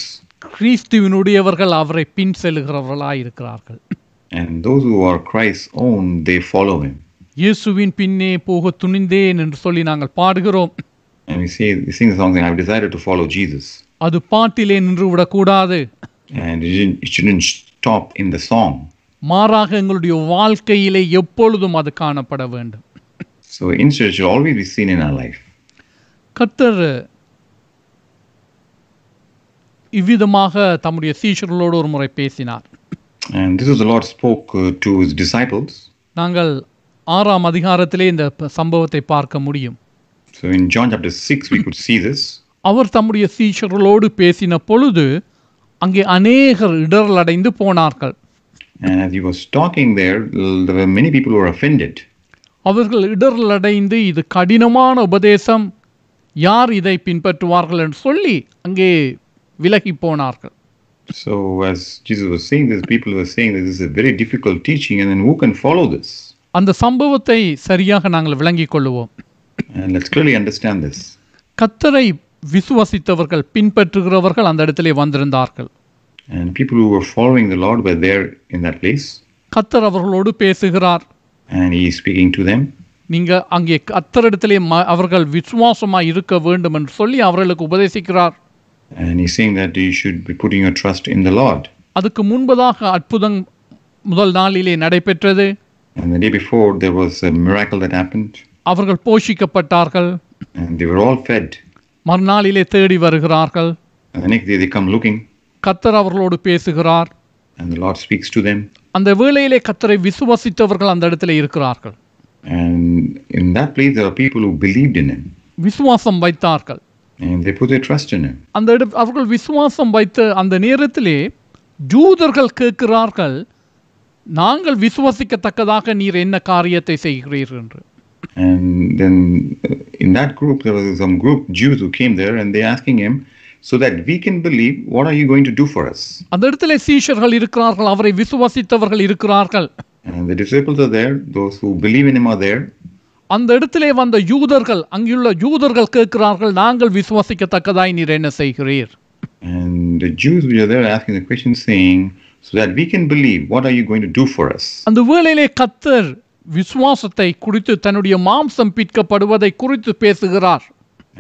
கிறிஸ்துவினுடையவர்கள் அவரை பின் செல்கிறவர்களாய் இருக்கிறார்கள். And those who are Christ's own, they follow him. இயேசுவின் பின்னே போக துணிந்தேன் என்று சொல்லி நாங்கள் பாடுகிறோம். And we say, we sing the song saying, I've decided to follow Jesus. அது பாட்டிலே நின்று விட கூடாது. And it shouldn't stop in the song. மாறாக எங்களுடைய வாழ்க்கையிலே எப்பொழுதும் அது காணப்பட வேண்டும். So instead it should always be seen in our life. கர்த்தர் இவ்விதமாக தம்முடைய சீஷர்களோடு ஒரு முறை பேசினார். And this is the Lord spoke to his disciples. நாங்கள் 6ஆம் அதிகாரத்திலே இந்த சம்பவத்தை பார்க்க முடியும். So in John chapter 6 we could see this. அவர் தம்முடைய சீஷர்களோடு பேசின பொழுது அங்கே அநேகர் இடறல் அடைந்து போனார்கள். And as he was talking there were many people who were offended. அவர்கள் இடறல் அடைந்து இது கடினமான உபதேசம், யார் இதை பின்பற்றுவார்கள் என்று சொல்லி அங்கே விலகி போனார்கள். So as Jesus was saying this, people were saying that this is a very difficult teaching and then who can follow this? அந்த சம்பவத்தை சரியாக நாங்கள் விளங்கிக் கொள்வோம். Let's clearly understand this. கர்த்தரை விசுவாசித்தவர்கள் பின்பற்றுகிறவர்கள் அந்த இடத்திலே வந்திருந்தார்கள். And people who were following the Lord were there in that place. கர்த்தர் அவர்களோடு பேசுகிறார். And he is speaking to them. நீங்க அங்கே கர்த்தரிடத்திலே அவர்கள் விசுவாசமாய் இருக்க வேண்டும் என்று சொல்லி அவர்களுக்கு உபதேசிக்கிறார். And he is saying that you should be putting your trust in the Lord. அதுக்கு முன்பதாக அற்புதம் முதல் நாளிலே நடைபெற்றது. And the day before there was a miracle that happened. அவர்கள் போஷிக்கப்பட்டார்கள். And they were all fed. மறுநாளிலே தேடி வருகிறார்கள். And the next day they come looking. கர்த்தர் அவர்களோடு பேசுகிறார். And the Lord speaks to them. அந்த வேளையிலே கர்த்தரை விசுவாசித்தவர்கள் அந்த இடத்திலே இருக்கிறார்கள். And in that place there are people who believed in him. விசுவாசம் வைத்தார்கள். And they put their trust in him. அந்த அவர்கள் விசுவாசம் வைத்த அந்த நேரத்திலே ஜூதர்கள் கேட்கிறார்கள், நாங்கள் விசுவாசிக்கத்தக்கதாக நீர் என்ன காரியத்தை செய்கிறீர்கள் என்று. And then in that group there was some group Jews who came there and they asking him, so that we can believe, what are you going to do for us? அந்த இடத்திலே சீஷர்கள் இருக்கிறார்கள், அவரை விசுவாசித்தவர்கள் இருக்கிறார்கள். And the disciples are there, those who believe in him are there. அந்த இடத்திலே வந்த யூதர்கள், அங்குள்ள யூதர்கள் கேட்கிறார்கள், நாங்கள் விசுவாசிக்கத்தக்கதாய் நீர் என்ன செய்கிறீர்? And the Jews who are there asking the question saying, so that we can believe, what are you going to do for us? அந்த வேளையிலே கர்த்தர் விசுவாசத்தை குறித்து தன்னுடைய மாம்சம் பிற்கப்படுவதை குறித்து பேசுகிறார்.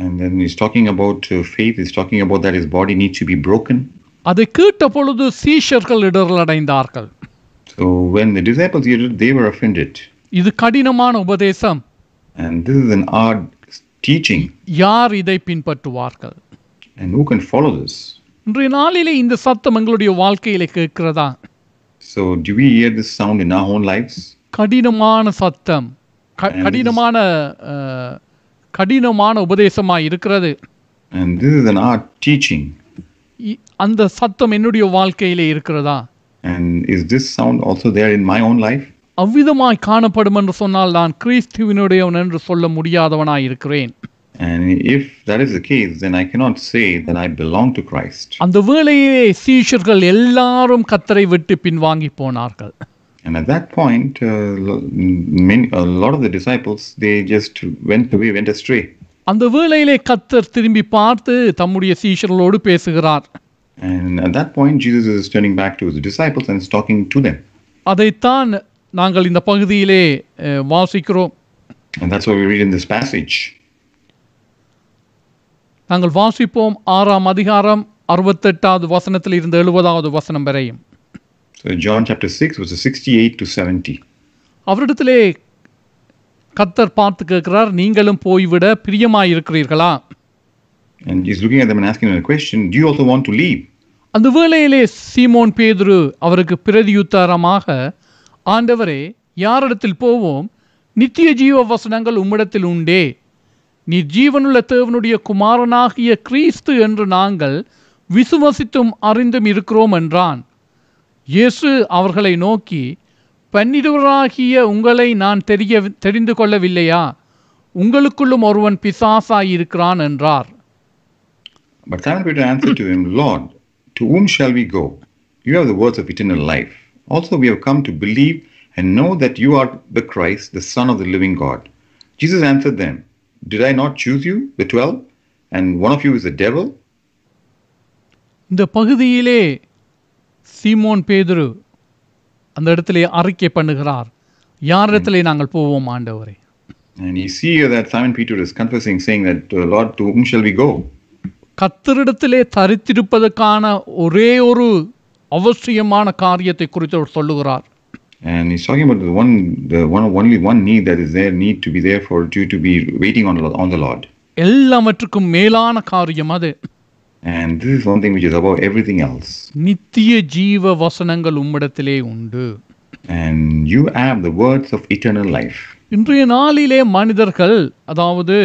And then he's talking about faith, he's talking about that his body needs to be broken. அதை கேட்ட பொழுது சீஷர்கள் இடறல் அடைந்தார்கள். So when the disciples heard it, they were offended. இது கடினமான உபதேசம். And this is an hard teaching. யார் இதை பின்பற்றுவார்கள்? And who can follow this? இன்றைய நாளிலே இந்த சத்தம் எங்களுடைய வாழ்க்கையிலே கேட்கிறதா? So do we hear this sound in our own lives? கடினமான சத்தம், கடினமான உபதேசமாய் இருக்கிறது. And this is an hard teaching. அந்த சத்தம் என்னுடைய வாழ்க்கையிலே இருக்கிறதா? And is this sound also there in my own life? அவ்விதமாய் காணப்படும் என்று சொன்னால் நான் கிறிஸ்துவினுடையவன் என்று சொல்ல முடியாதவனாய் இருக்கிறேன். And if that is the case, then I cannot say that I belong to Christ. அந்த வேளையிலே சீஷர்கள் எல்லாரும் கர்த்தரை விட்டு பின்வாங்கி போனார்கள். And at that point a lot of the disciples, they just went astray. அந்த வேளையிலே கர்த்தர் திரும்பி பார்த்து தம்முடைய சீஷர்களோடு பேசுகிறார். And at that point Jesus is turning back to his disciples and is talking to them. அதைத்தான் நாங்கள் இந்த பகுதியிலே வாசிக்கிறோம். And that's what we read in this passage. நாங்கள் வாசிப்போம் 6ஆம் அதிகாரம் 68வது வசனத்தில் இருந்து 70வது வசனம் வரையும். So John chapter 6 verses 68 to 70. அவரிடத்திலே கர்த்தர் பார்த்து கேட்கிறார், நீங்களும் போய்விட பிரியமாயிருக்கிறீர்களா? And he's looking at them and asking them a question, do you also want to leave? அந்த வேளையிலே சீமோன் பேதுரு அவருக்கு பிரதியுத்தரமாக, ஆண்டவரே, யாரிடத்தில் போவோம்? நித்திய ஜீவ வசனங்கள் உம்மிடத்தில் உண்டே, நீ ஜீவனுள்ள தேவனுடைய குமாரனாகிய கிறிஸ்து என்று நாங்கள் விசுவசித்தும் அறிந்தும் இருக்கிறோம் என்றான். இயேசு அவர்களை நோக்கி, பன்னிருவராகிய உங்களை நான் தெரிந்து கொள்ளவில்லையா? உங்களுக்குள்ளும் ஒருவன் பிசாசாயிருக்கிறான் என்றார். But Simon Peter answered to him, Lord, to whom shall we go? You have the words of eternal life. Also we have come to believe and know that you are the Christ, the Son of the living God. Jesus answered them, Did I not choose you, the 12, and one of you is the devil? இந்த பகுதியிலே சீமோன் பேதுரு அந்த இடத்திலே அறிக்கை பண்ணுகிறார், யாரிடத்திலே நாங்கள் போவோம் ஆண்டவரே? And you see that Simon Peter is confessing, saying that Lord, to whom shall we go? கர்த்தரிடத்திலே தரித்திருப்பதற்கான ஒரே ஒரு அவசியமான காரியத்தை குறித்து அவர் சொல்லுகிறார். And he's talking about the only one need that is there, need to be there for you to be waiting on the Lord. எல்லாவற்றுக்கும் மேலான காரியம் அது. And this is one thing which is above everything else. நித்திய ஜீவ வசனங்கள் உம்மிடத்திலே உண்டு. And you have the words of eternal life. இன்றைய நாளிலே மனிதர்கள், அதாவது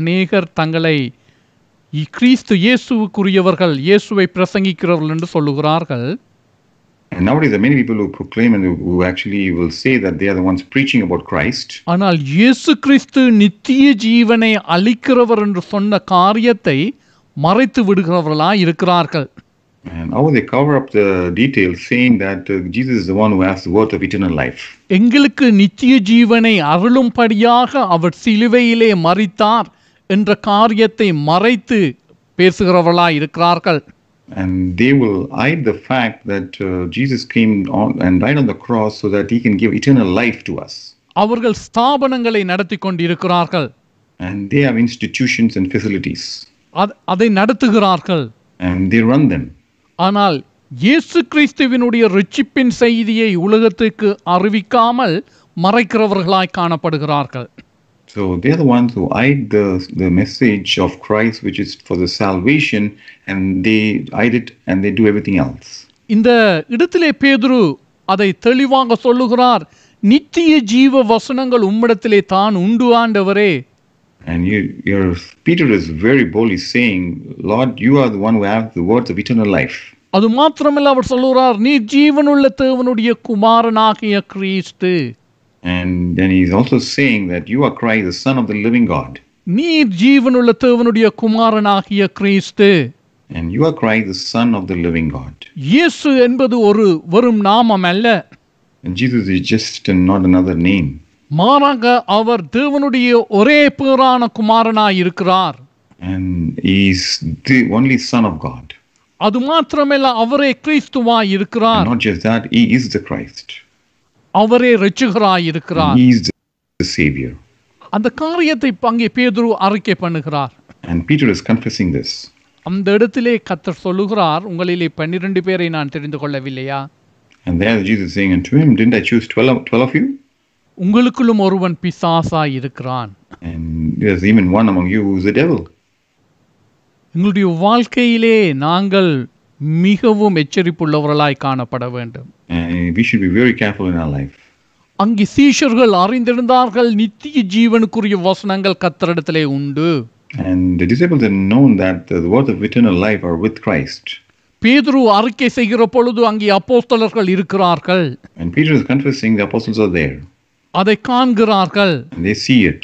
அநேகர் தங்களை கிறிஸ்து இயேசுவுக்குரியவர்கள், இயேசுவை பிரசங்கிக்கிறவர்கள் என்று சொல்லுகிறார்கள். And nowadays there are many people who proclaim and who actually will say that they are the ones preaching about Christ. ஆனால் இயேசு கிறிஸ்து நித்திய ஜீவனை அளிக்கிறவர் என்று சொன்ன காரியத்தை மறைத்து விடுகிறவர்களாய் இருக்கிறார்கள். And how they cover up the details, saying that Jesus is the one who has the worth of eternal life. எங்களுக்கு நித்திய ஜீவனை அருளும்படியாக அவர் சிலுவையிலே மரித்தார் என்ற காரியத்தை மறைத்து பேசுகிறவர்களாய் இருக்கிறார்கள். And they will hide the fact that Jesus came on and died on the cross so that he can give eternal life to us. அவர்கள் ஸ்தாபனங்களை நடத்திக் கொண்டிருக்கிறார்கள். And they have institutions and facilities. அதை நடத்துகிறார்கள். And they run them. ஆனால் இயேசு கிறிஸ்துவினுடைய ரட்சிப்பின் செய்தியை உலகத்துக்கு அறிவிக்காமல் மறைக்கிறவர்களாய் காணப்படுகிறார்கள். So they are the ones who hide the message of Christ, which is for the salvation, and they hide it and they do everything else. இந்த இடத்திலே பேதுரு அதை தெளிவாக சொல்லுகிறார், நித்திய ஜீவ வசனங்கள் உம்மிடத்திலே தான் உண்டு ஆண்டவரே. And your Peter is very boldly saying, Lord, you are the one who have the words of eternal life. அது மாத்திரமல்ல, அவர் சொல்றார், நீ ஜீவனுள்ள தேவனுடைய குமாரனாகிய கிறிஸ்து. And then he is also saying that you are Christ, the Son of the living God. நீ ஜீவனுள்ள தேவனுடைய குமாரனாகிய கிறிஸ்து. And you are Christ, the Son of the living God. இயேசு என்பது ஒரு வெறும் நாமம் அல்ல. And Jesus is just not another name. மாறாக அவர் தேவனுடைய ஒரே பேரான குமாரனாய் இருக்கிறார். And he is the only Son of God. அது மாத்திரமல்ல, அவரே கிறிஸ்துவாய் இருக்கிறார். Not just that, he is the Christ. அவரே இரட்சகராய் இருக்கிறார். He is the Savior. அந்த காரியத்தை பங்கே பேதுரு அறிக்கை பண்ணுகிறார். And Peter is confessing this. அந்த இடத்திலே கர்த்தர் சொல்லுகிறார், உங்களிலே 12 பேரை நான் தெரிந்து கொள்ளவில்லையா? And there Jesus saying unto him, didn't I choose 12 of you? உங்களுக்குள்ளும் ஒருவன் பிசாசாய் இருக்கிறான். And there is even one among you who is the devil. எங்களுடைய வாழ்க்கையிலே நாங்கள் மிகவும் எச்சரிப்புள்ளவர்களாய் காணப்பட வேண்டும். We should be very careful in our life. அங்கே சீஷர்கள் அறிந்திருந்தார்கள், நித்திய ஜீவனுக்குரிய வசனங்கள் கர்த்தரிடத்திலே உண்டு. And the disciples had known that the words of eternal life are with Christ. பேதுரு அறிக்கை செய்கிற பொழுது அங்கே அப்போஸ்தலர்கள் இருக்கிறார்கள். And Peter is confessing, the apostles are there. அதை காண்கிறார்கள். They see it.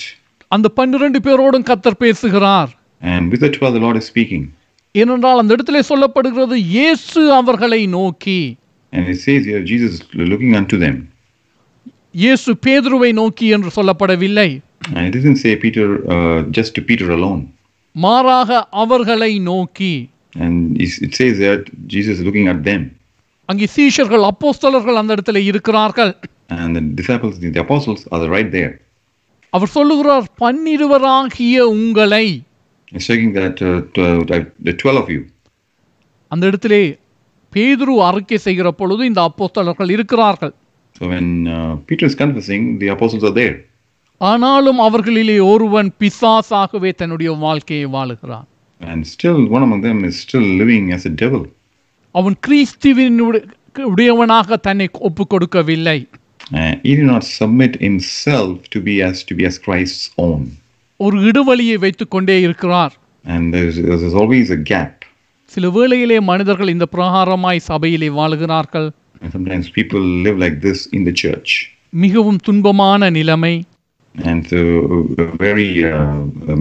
அந்த 12 பேரோடும் கர்த்தர் பேசுகிறார். And with the 12 the Lord is speaking. ஏனென்றால் அந்த இடத்திலே சொல்லப்படுகிறது, இயேசு அவர்களை நோக்கி. And it says here Jesus is looking unto them. இயேசு பேதுருவை நோக்கி என்று சொல்லப்படவில்லை. And it doesn't say Peter just to Peter alone. மாறாக அவர்களை நோக்கி. And it says that Jesus is looking at them. அங்கே சீஷர்கள் அப்போஸ்தலர்கள் அந்த இடத்திலே இருக்கிறார்கள். And the disciples, the apostles are right there. அவர் சொல்லுகிறார், 12 உங்களை. He's saying that the 12 of you. அந்த இடத்திலே பேதுரு அறிக்கை செய்கிற பொழுது இந்த அப்போஸ்தலர்கள் இருக்கிறார்கள். So when Peter is confessing, the apostles are there. ஆனாலும் அவர்களிலே ஒருவன் பிசாசாகவே தன்னுடைய வாழ்க்கையை வாழுகிறான். And still one among them is still living as a devil. அவன் கிறிஸ்துவின் உடையவனாக தன்னை ஒப்புக்கொடுக்கவில்லை. He did not submit himself to be as Christ's own. ஒரு இடைவெளியை வைத்துக்கொண்டே இருக்கிறார். And there is always a gap. சில வேளையிலே மனிதர்கள் இந்த பிரகாரமாய் சபையிலே வாழ்கிறார்கள். And sometimes people live like this in the church. மிகவும் துன்பமான நிலைமை. And a very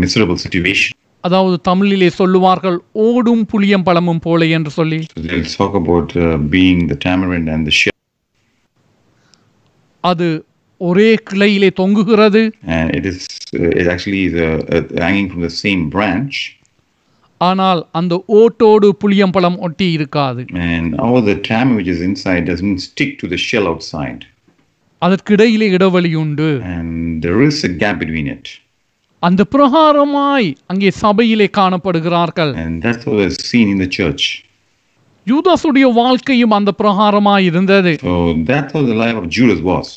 miserable situation. அதாவது தமிழிலே சொல்லுவார்கள் ஓடும் புளியம் பழமும் போல என்று சொல்லி. Let's talk about being the tamarind and the shell. அது ஒரே கிளையிலே தொங்குகிறது. And it actually is hanging from the same branch. ஆனால் அந்த ஓட்டோடு புளியம் பழம் ஒட்டி இருக்காது. And all the tam which is inside doesn't stick to the shell outside. அதற்கிடையிலே இடைவெளி உண்டு. And there is a gap between it. அந்த பிரகாரமாய் அங்கே சபையிலே காணப்படுகிறார்கள். And that's what is seen in the church. யூதாசுடைய வாழ்க்கையும் அந்த பிரகாரமாய் இருந்தது. So that was the life of Judas was.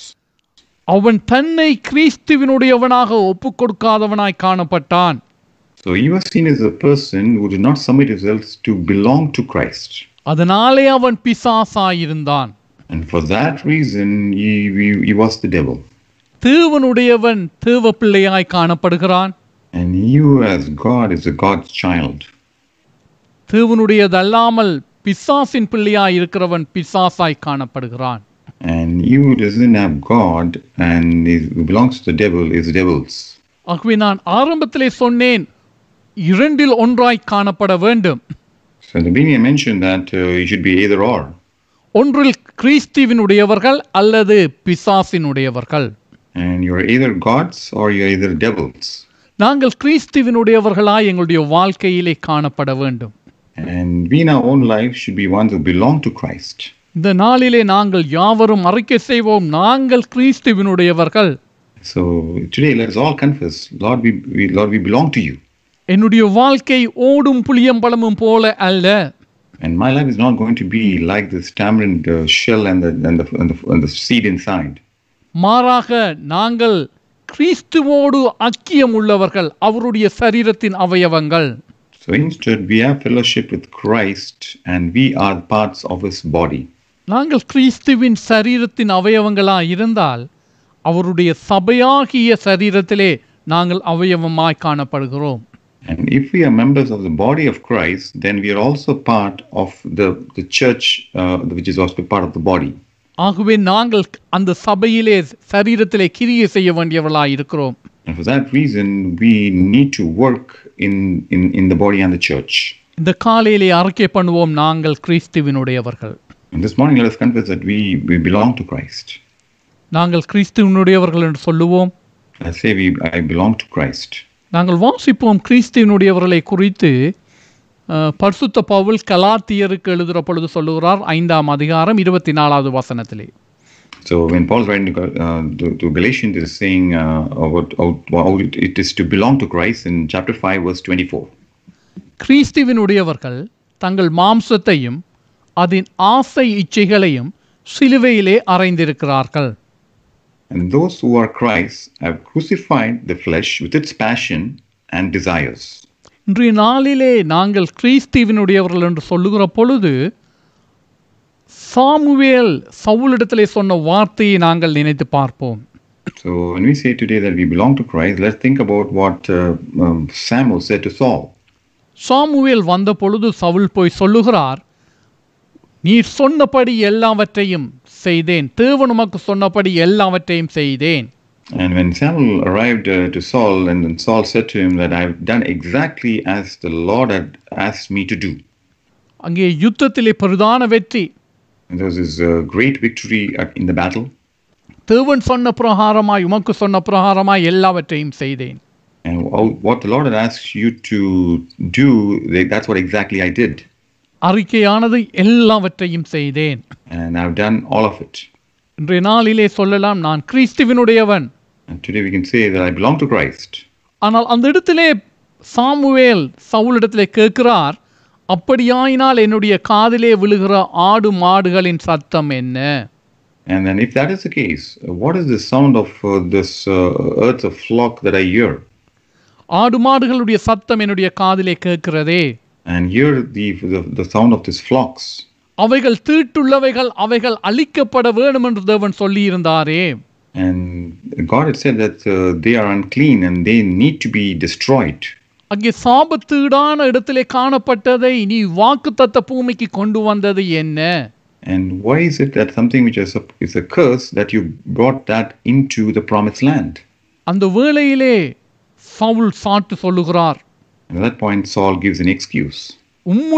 அவன் தன்னை கிறிஸ்துவினுடையவனாக ஒப்புக்கொடுக்காதவனாய் காணப்பட்டான். So he was seen as a person who did not submit himself to belong to Christ. அதனாலே அவன் பிசாசாய் இருந்தான். And for that reason he was the devil. தேவனுடையவன் தேவ பிள்ளையாய் காணப்படுகிறான். And you as God is a God's child. தேவனுடையதல்லாமல் பிசாசின் பிள்ளையாய் இருக்கிறவன் பிசாசாய் காணப்படுகிறான். And you doesn't have God and he belongs to the devil is devils. ஆகவே நான் ஆரம்பத்திலே சொன்னேன் இரண்டில் ஒன்றாய் காணப்பட வேண்டும். So the Bible mentioned that you should be either or. ஒன்றில் கிறிஸ்துவினுடையவர்கள் அல்லது பிசாசினுடையவர்கள். And you are either gods or you are either devils. நாங்கள் கிறிஸ்துவினுடையவர்களாய் எங்களுடைய வாழ்க்கையிலே காணப்பட வேண்டும். And we in our own life should be ones who belong to Christ. இந்த நாளிலே நாங்கள் யாவரும் அறிக்கை செய்வோம் நாங்கள் கிறிஸ்துவினுடையவர்கள். So today let us all confess Lord we belong to you. என்னுடைய வாழ்க்கை ஓடும் புளியம் பழமும் போல அல்ல. And my life is not going to be like this tamarind shell and the seed inside. மாறாக நாங்கள் கிறிஸ்துவோடு ஐக்கியம் உள்ளவர்கள் அவருடைய சரீரத்தின் அவயவங்கள். So instead we have fellowship with Christ and we are parts of his body. நாங்கள் கிறிஸ்துவின் சரீரத்தின் அவயவங்களாய் இருந்தால் அவருடைய சபையாகிய சரீரத்திலே நாங்கள் அவயவமாய் காணப்படுகிறோம். And if we are members of the body of Christ, then we are also part of the church, which is also part of the body. ஆகவே நாங்கள் அந்த சபையிலே சரீரத்திலே கிரியை செய்ய வேண்டியவர்களாய் இருக்கிறோம். And for that reason, we need to work in the body and the church. இந்த காலையிலே அறிக்கை பண்ணுவோம் நாங்கள் கிறிஸ்துவினுடையவர்கள். And this morning let us confess that we belong to Christ. நாங்கள் கிறிஸ்துவினுடையவர்கள் என்று சொல்லுவோம். I say I belong to Christ. நாங்கள் வாசிப்போம் கிறிஸ்துவினுடையவர்களை குறித்து பரிசுத்த பவுல் கலாத்தியருக்கு எழுதுகிற பொழுது சொல்லுகிறார் 5th அதிகாரம் 24வது வசனத்திலே. So when Paul is writing to Galatians is saying about how it is to belong to Christ in chapter 5 verse 24. கிறிஸ்துவினுடையவர்கள் தங்கள் மாம்சத்தையும் அதன் ஆசை இச்சைகளையும் சிலுவையிலே அறைந்திருக்கிறார்கள். And those who are Christ have crucified the flesh with its passion and desires. இன்றைய நாளிலே நாங்கள் கிறிஸ்துவினுடையவர்கள் என்று சொல்லுகிற பொழுது சாமுவேல் சவுலிடத்திலே சொன்ன வார்த்தையை நாங்கள் நினைத்து பார்ப்போம். So when we say today that we belong to Christ, let's think about what Samuel said to Saul. Samuel வந்த பொழுது சவுல் போய் சொல்லுகிறார் நீர் சொன்னபடி எல்லாவற்றையும் செய்தேன் தேவன் உமக்கு சொன்னபடி எல்லாவற்றையும் செய்தேன். And when Samuel arrived to Saul and then Saul said to him that I have done exactly as the Lord had asked me to do. அங்கே யுத்தத்திலே பிரதான வெற்றி. And there was this great victory in the battle. தேவன் சொன்ன பிரகாரமாய் உமக்கு சொன்ன பிரகாரமாய் எல்லாவற்றையும் செய்தேன். And what the Lord had asked you to do, that's what exactly I did. அறிக்கையானது எல்லாவற்றையும் செய்தேன். And I have done all of it. இன்றைய நாளிலே சொல்லலாம் நான் கிறிஸ்துவினுடையவன். And today we can say that I belong to Christ. ஆனால் அந்த இடத்திலே Samuel சவுலிடத்திலே கேட்கிறார் அப்படியாயினால் என்னுடைய காதிலே விழுகிற ஆடு மாடுகளின் சத்தம் என்ன? And then if that is the case, what is the sound of this earth of flock that I hear? And hear the sound of these flocks. And God had said that they are unclean and they need to be destroyed. And why is it that something which is a curse that you brought that into the promised land? And at that point, Saul gives an excuse. And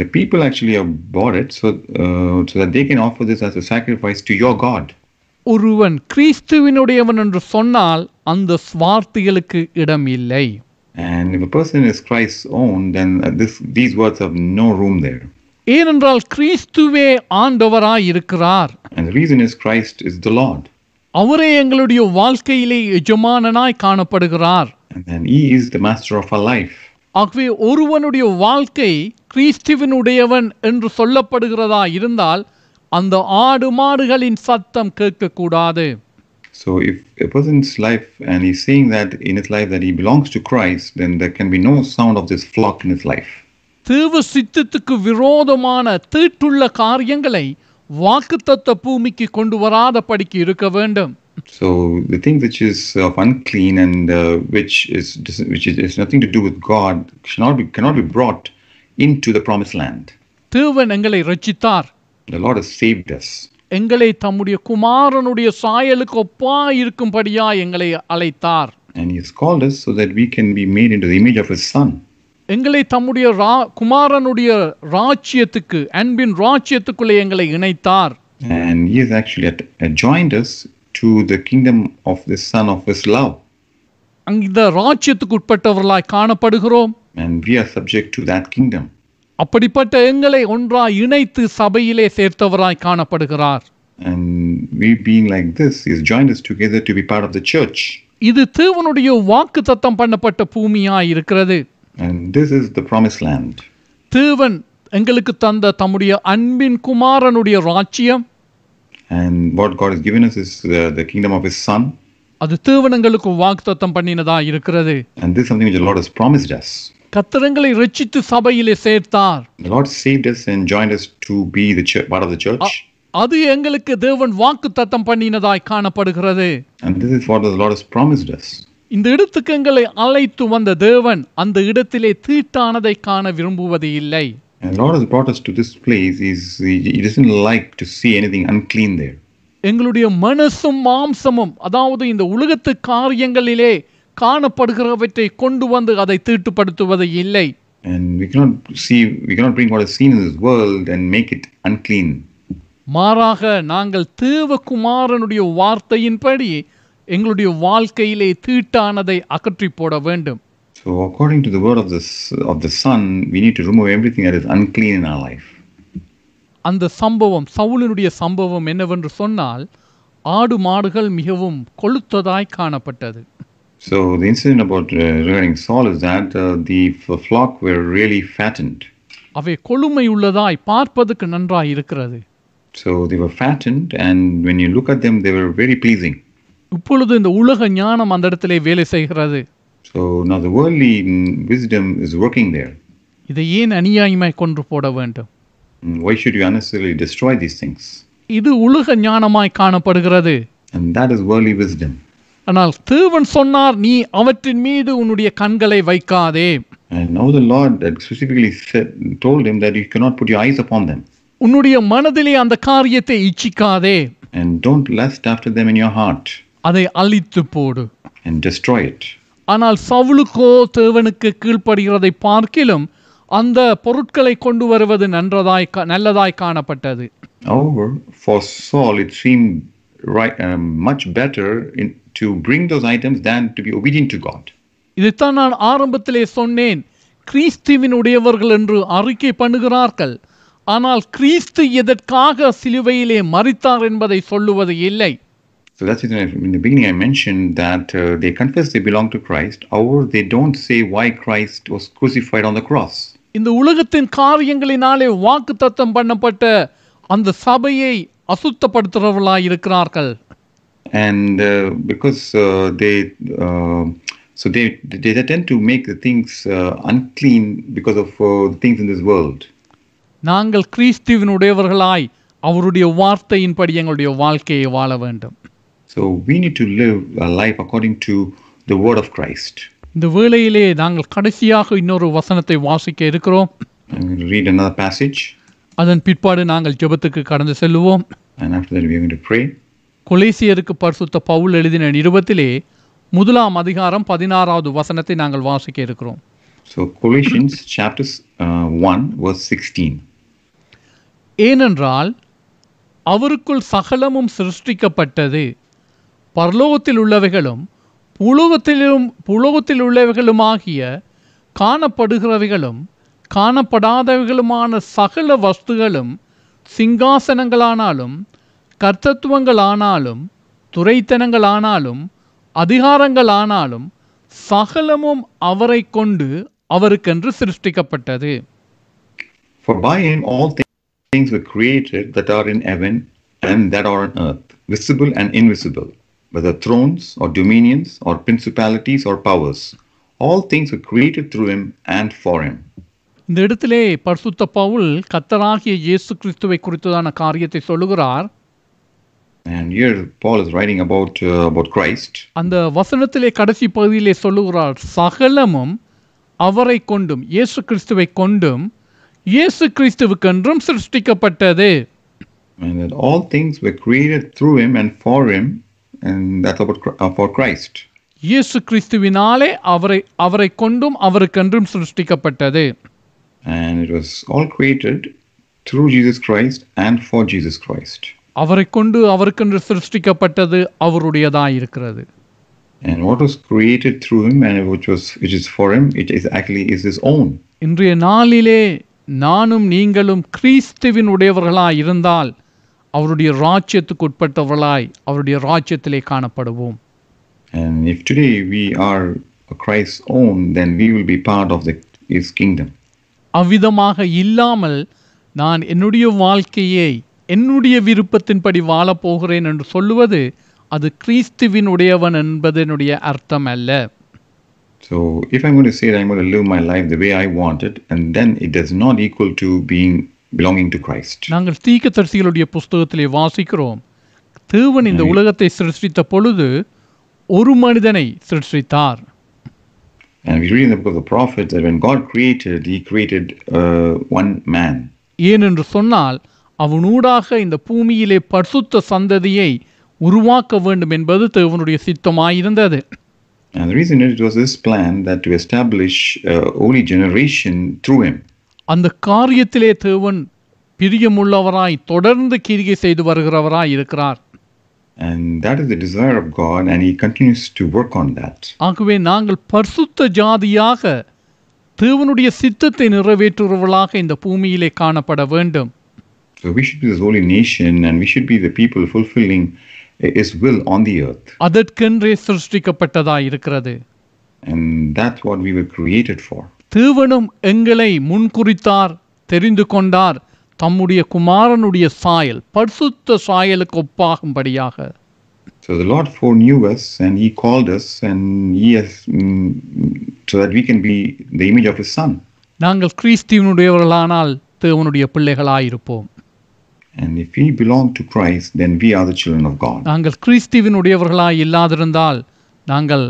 the people actually have bought it so that they can offer this as a sacrifice to your God. And if a person is Christ's own, then these words have no room there. And the reason is Christ is the Lord. And then He is the master of our life. So if a person's life, and he's saying that in his life that he belongs to Christ, then there can be no sound of this flock in his life. So the thing which is of unclean and which is nothing to do with God cannot be brought into the promised land. The Lord has saved us. And He has called us so that we can be made into the image of His Son. And He has actually joined us to the kingdom of the Son of His love. And we are subject to that kingdom. And we being like this, He has joined us together to be part of the church. And this is the promised land. And what God has given us is the kingdom of His Son. And this is something which the Lord has promised us. The Lord saved us and joined us to be the church, part of the church. And this is what the Lord has promised us. And the Lord has brought us to this place. He doesn't like to see anything unclean there. And we cannot bring what is seen in this world and make it unclean. So according to the word of the Son, we need to remove everything that is unclean in our life. And the sambhavam, Saulunudiya sambhavam enavendru sonnal, aadu maadukal migavum kolutthadai kaanapattadu. So the incident about regarding Saul is that the flock were really fattened. So they were fattened, and when you look at them, they were very pleasing. So now the worldly wisdom is working there. Why should you unnecessarily destroy these things? And that is worldly wisdom. And now the Lord had specifically told him that you cannot put your eyes upon them. And don't lust after them in your heart. And destroy it. However, for Saul it seemed right, much better to bring those items than to be obedient to God. So that's it. In the beginning I mentioned that they confess they belong to Christ, however they don't say why Christ was crucified on the cross. இந்த உலகத்தின் காரியங்களினாலே வாக்குத்தத்தம் பண்ணப்பட்ட அந்த சபையை அசுத்தப்படுத்துறவர்களாய் இருக்கிறார்கள். And because they tend to make the things unclean because of things in this world. நாங்கள் கிறிஸ்துவினுடையவர்களாய் அவருடைய வார்த்தையின்படி எங்களுடைய வாழ்க்கையை வாழ வேண்டும். So we need to live a life according to the word of Christ. இந்த வேளையிலே நாங்கள் கடைசியாக இன்னொரு வசனத்தை வாசிக்க இருக்கிறோம். I'm going to read another passage. அதன் பிற்பாடு நாங்கள் ஜெபத்துக்கு கடந்து செல்வோம். And after that we are going to pray. கொலோசியருக்கு பரிசுத்த பவுல் எழுதின நிருபத்திலே முதலாம் அதிகாரம் 16வது வசனத்தை நாங்கள் வாசிக்க இருக்கிறோம். So Colossians chapter 1 verse 16. ஏனென்றால் அவருக்குள் சகலமும் சிருஷ்டிக்கப்பட்டது, பரலோகத்தில் உள்ளவைகளும் புலோகத்தில் உள்ளவைகளுமாகிய காணப்படுகிறவைகளும் காணப்படாதவைகளுமான சகல வஸ்துகளும், சிங்காசனங்களானாலும் கர்த்தத்துவங்களானாலும் துரைத்தனங்களானாலும் அதிகாரங்களானாலும் சகலமும் அவரை கொண்டு அவருக்கென்று சிருஷ்டிக்கப்பட்டது. For by him all things were created that are in heaven and that are on earth, visible and invisible, whether thrones or dominions or principalities or powers. All things were created through him and for him. இந்த இடத்திலே பரிசுத்த பவுல் கர்த்தராகிய இயேசு கிறிஸ்துவை குறித்ததான காரியத்தை சொல்லுகிறார். And here Paul is writing about Christ. அந்த வசனத்திலே கடைசி பகுதியிலே சொல்லுகிறார், சகலமும் அவரை கொண்டும் இயேசு கிறிஸ்துவை கொண்டும் இயேசு கிறிஸ்துவுக்கென்றும் சிருஷ்டிக்கப்பட்டது. And that all things were created through him and for him, and that's about for Christ. இயேசு கிறிஸ்துவினாலே அவரை கொண்டும் அவருக்கென்றும் சிருஷ்டிக்கப்பட்டது. And it was all created through Jesus Christ and for Jesus Christ. அவரை கொண்டு அவருக்கென்று சிருஷ்டிக்கப்பட்டது அவருடையதாய் இருக்கிறது. And what was created through him and which is for him, it is actually is his own. இன்றைய நாளிலே நானும் நீங்களும் கிறிஸ்துவின் உடையவர்களாய் இருந்தால் அவருடைய ராஜ்யத்துக்கு உட்பட்டவர்களாய் அவருடைய ராஜ்யத்திலே காணப்படுவோம். And if today we are Christ's own, then we will be part of his kingdom. அவ்விதமாக இல்லாமல் நான் என்னுடைய வாழ்க்கையை என்னுடைய விருப்பத்தின்படி வாழப் போகிறேன் என்று சொல்லுவது அது கிறிஸ்துவின் உடையவன் என்பதனுடைய அர்த்தம் அல்ல. So if I'm going to say that I'm going to live my life the way I want it, and then it does not equal to belonging to Christ. நாங்கள் தீர்க்கதரிசிகளுடைய புத்தகத்திலே வாசிக்கிறோம், தேவன் இந்த உலகத்தை சிருஷ்டித்த பொழுது ஒரு மனிதனை சிருஷ்டித்தார். And we read in the book of the prophets that when God created, he created one man. ஏனென்று சொன்னால் அவனூடாக இந்த பூமியிலே பரிசுத்த சந்ததியை உருவாக்க வேண்டும் என்பது தேவனுடைய சித்தமாயிருந்தது. And the reason it was this plan that to establish a holy generation through him. அந்த காரியத்திலே தேவன் பிரியமுள்ளவராய் தொடர்ந்து கிரியை செய்து வருகிறவராய் இருக்கிறார். And that is the desire of God, and he continues to work on that. ஆகவே நாங்கள் பரிசுத்த ஜாதியாக தேவனுடைய சித்தத்தை நிறைவேற்றுகிறவர்களாக இந்த பூமியிலே காணப்பட வேண்டும். So we should be this holy nation, and we should be the people fulfilling his will on the earth. அதற்கென்றே சிருஷ்டிக்கப்பட்டதாய் இருக்கிறது. And that's what we were created for. தேவனும் எங்களை முன்குறித்தார், தெரிந்து கொண்டார், தம்முடைய குமாரனுடைய சாயல் பரிசுத்த சாயலுக்கு ஒப்பாகும்படியாக. So the Lord foreknew us, and he called us, and he has so that we can be the image of his son. நாங்கள் கிறிஸ்துவினுடையவர்களானால் தேவனுடைய பிள்ளைகளாய் இருப்போம். And if we belong to Christ, then we are the children of God. நாங்கள் கிறிஸ்துவினுடையவர்களாய் இல்லாதிருந்தால் நாங்கள்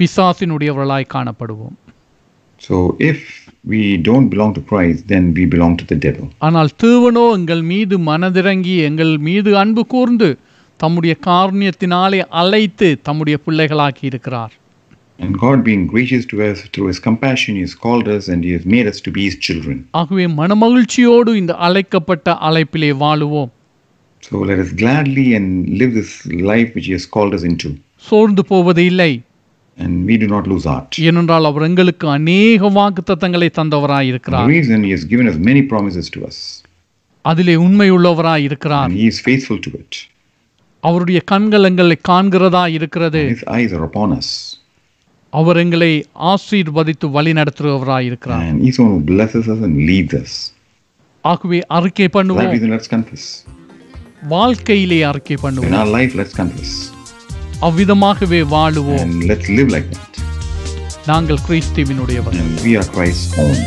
பிசாசினுடையவர்களாய் காணப்படுவோம். So if we don't belong to Christ, then we belong to the devil. ஆனால் தேவனோ எங்கள் மீது மனதிறங்கி எங்கள் மீது அன்பு கூர்ந்து தம்முடைய காருண்யத்தினாலே அழைத்து தம்முடைய பிள்ளைகளாக்கி இருக்கிறார். And God being gracious to us through his compassion, he has called us and he has made us to be his children. ஆகவே மனமகிழ்ச்சியோடு இந்த அழைக்கப்பட்ட அழைப்பிலே வாழுவோம். So let us gladly and live this life which he has called us into. சோர்ந்து போவது இல்லை. And we do not lose heart. ஏனென்றால் அவர் எங்களுக்கு अनेक வாக்குத்தத்தங்களை தந்தவராய் இருக்கிறார். The reason he has given us many promises to us. அதிலே உண்மையுள்ளவராய் இருக்கிறார். And he is faithful to it. அவருடைய கண்கள் எங்களை காண்கிறதா இருக்கிறது. His eyes are upon us. அவர் எங்களை ஆசீர்வதித்து வழி நடத்துகிறவராயிருக்கிறார். And he's one who blesses us and leads us. ஆகவே அறிக்கை பண்ணுவோம். Let's confess. வாழ்க்கையிலே அறிக்கை பண்ணுவோம். In our life, let's confess. அவ்விதமாகவே வாழுவோம். And let's live like that. நாங்கள் கிறிஸ்துவினுடையவர்கள். And we are Christ's own.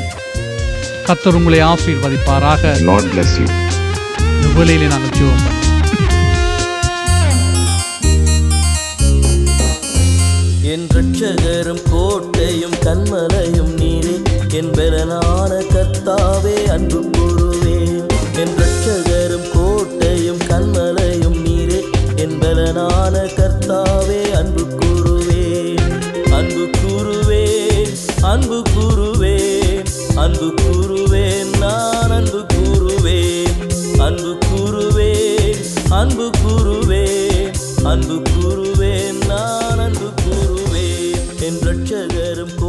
கர்த்தர் உங்களை ஆசீர்வதிப்பாராக. Lord bless you. இவ்வேளையிலே நாங்கள் ஜெபம் பண்ணுவோம். என் ரட்சகரும் கோட்டையும் கன்மலையும் நீரே, என் பலனான கர்த்தாவே அன்பு கூருவே. என் ரட்சகரும் கோட்டையும் கன்மலையும் நீரே, என் பலனான கர்த்தாவே அன்பு கூருவே. அன்பு கூருவே, அன்பு கூருவே, அன்பு கூருவே, நான் அன்பு கூருவே. அன்பு கூருவே, அன்பு கூருவே, அன்பு கூருவே, நான் அன்பு கூருவே. என் ரட்சகரும்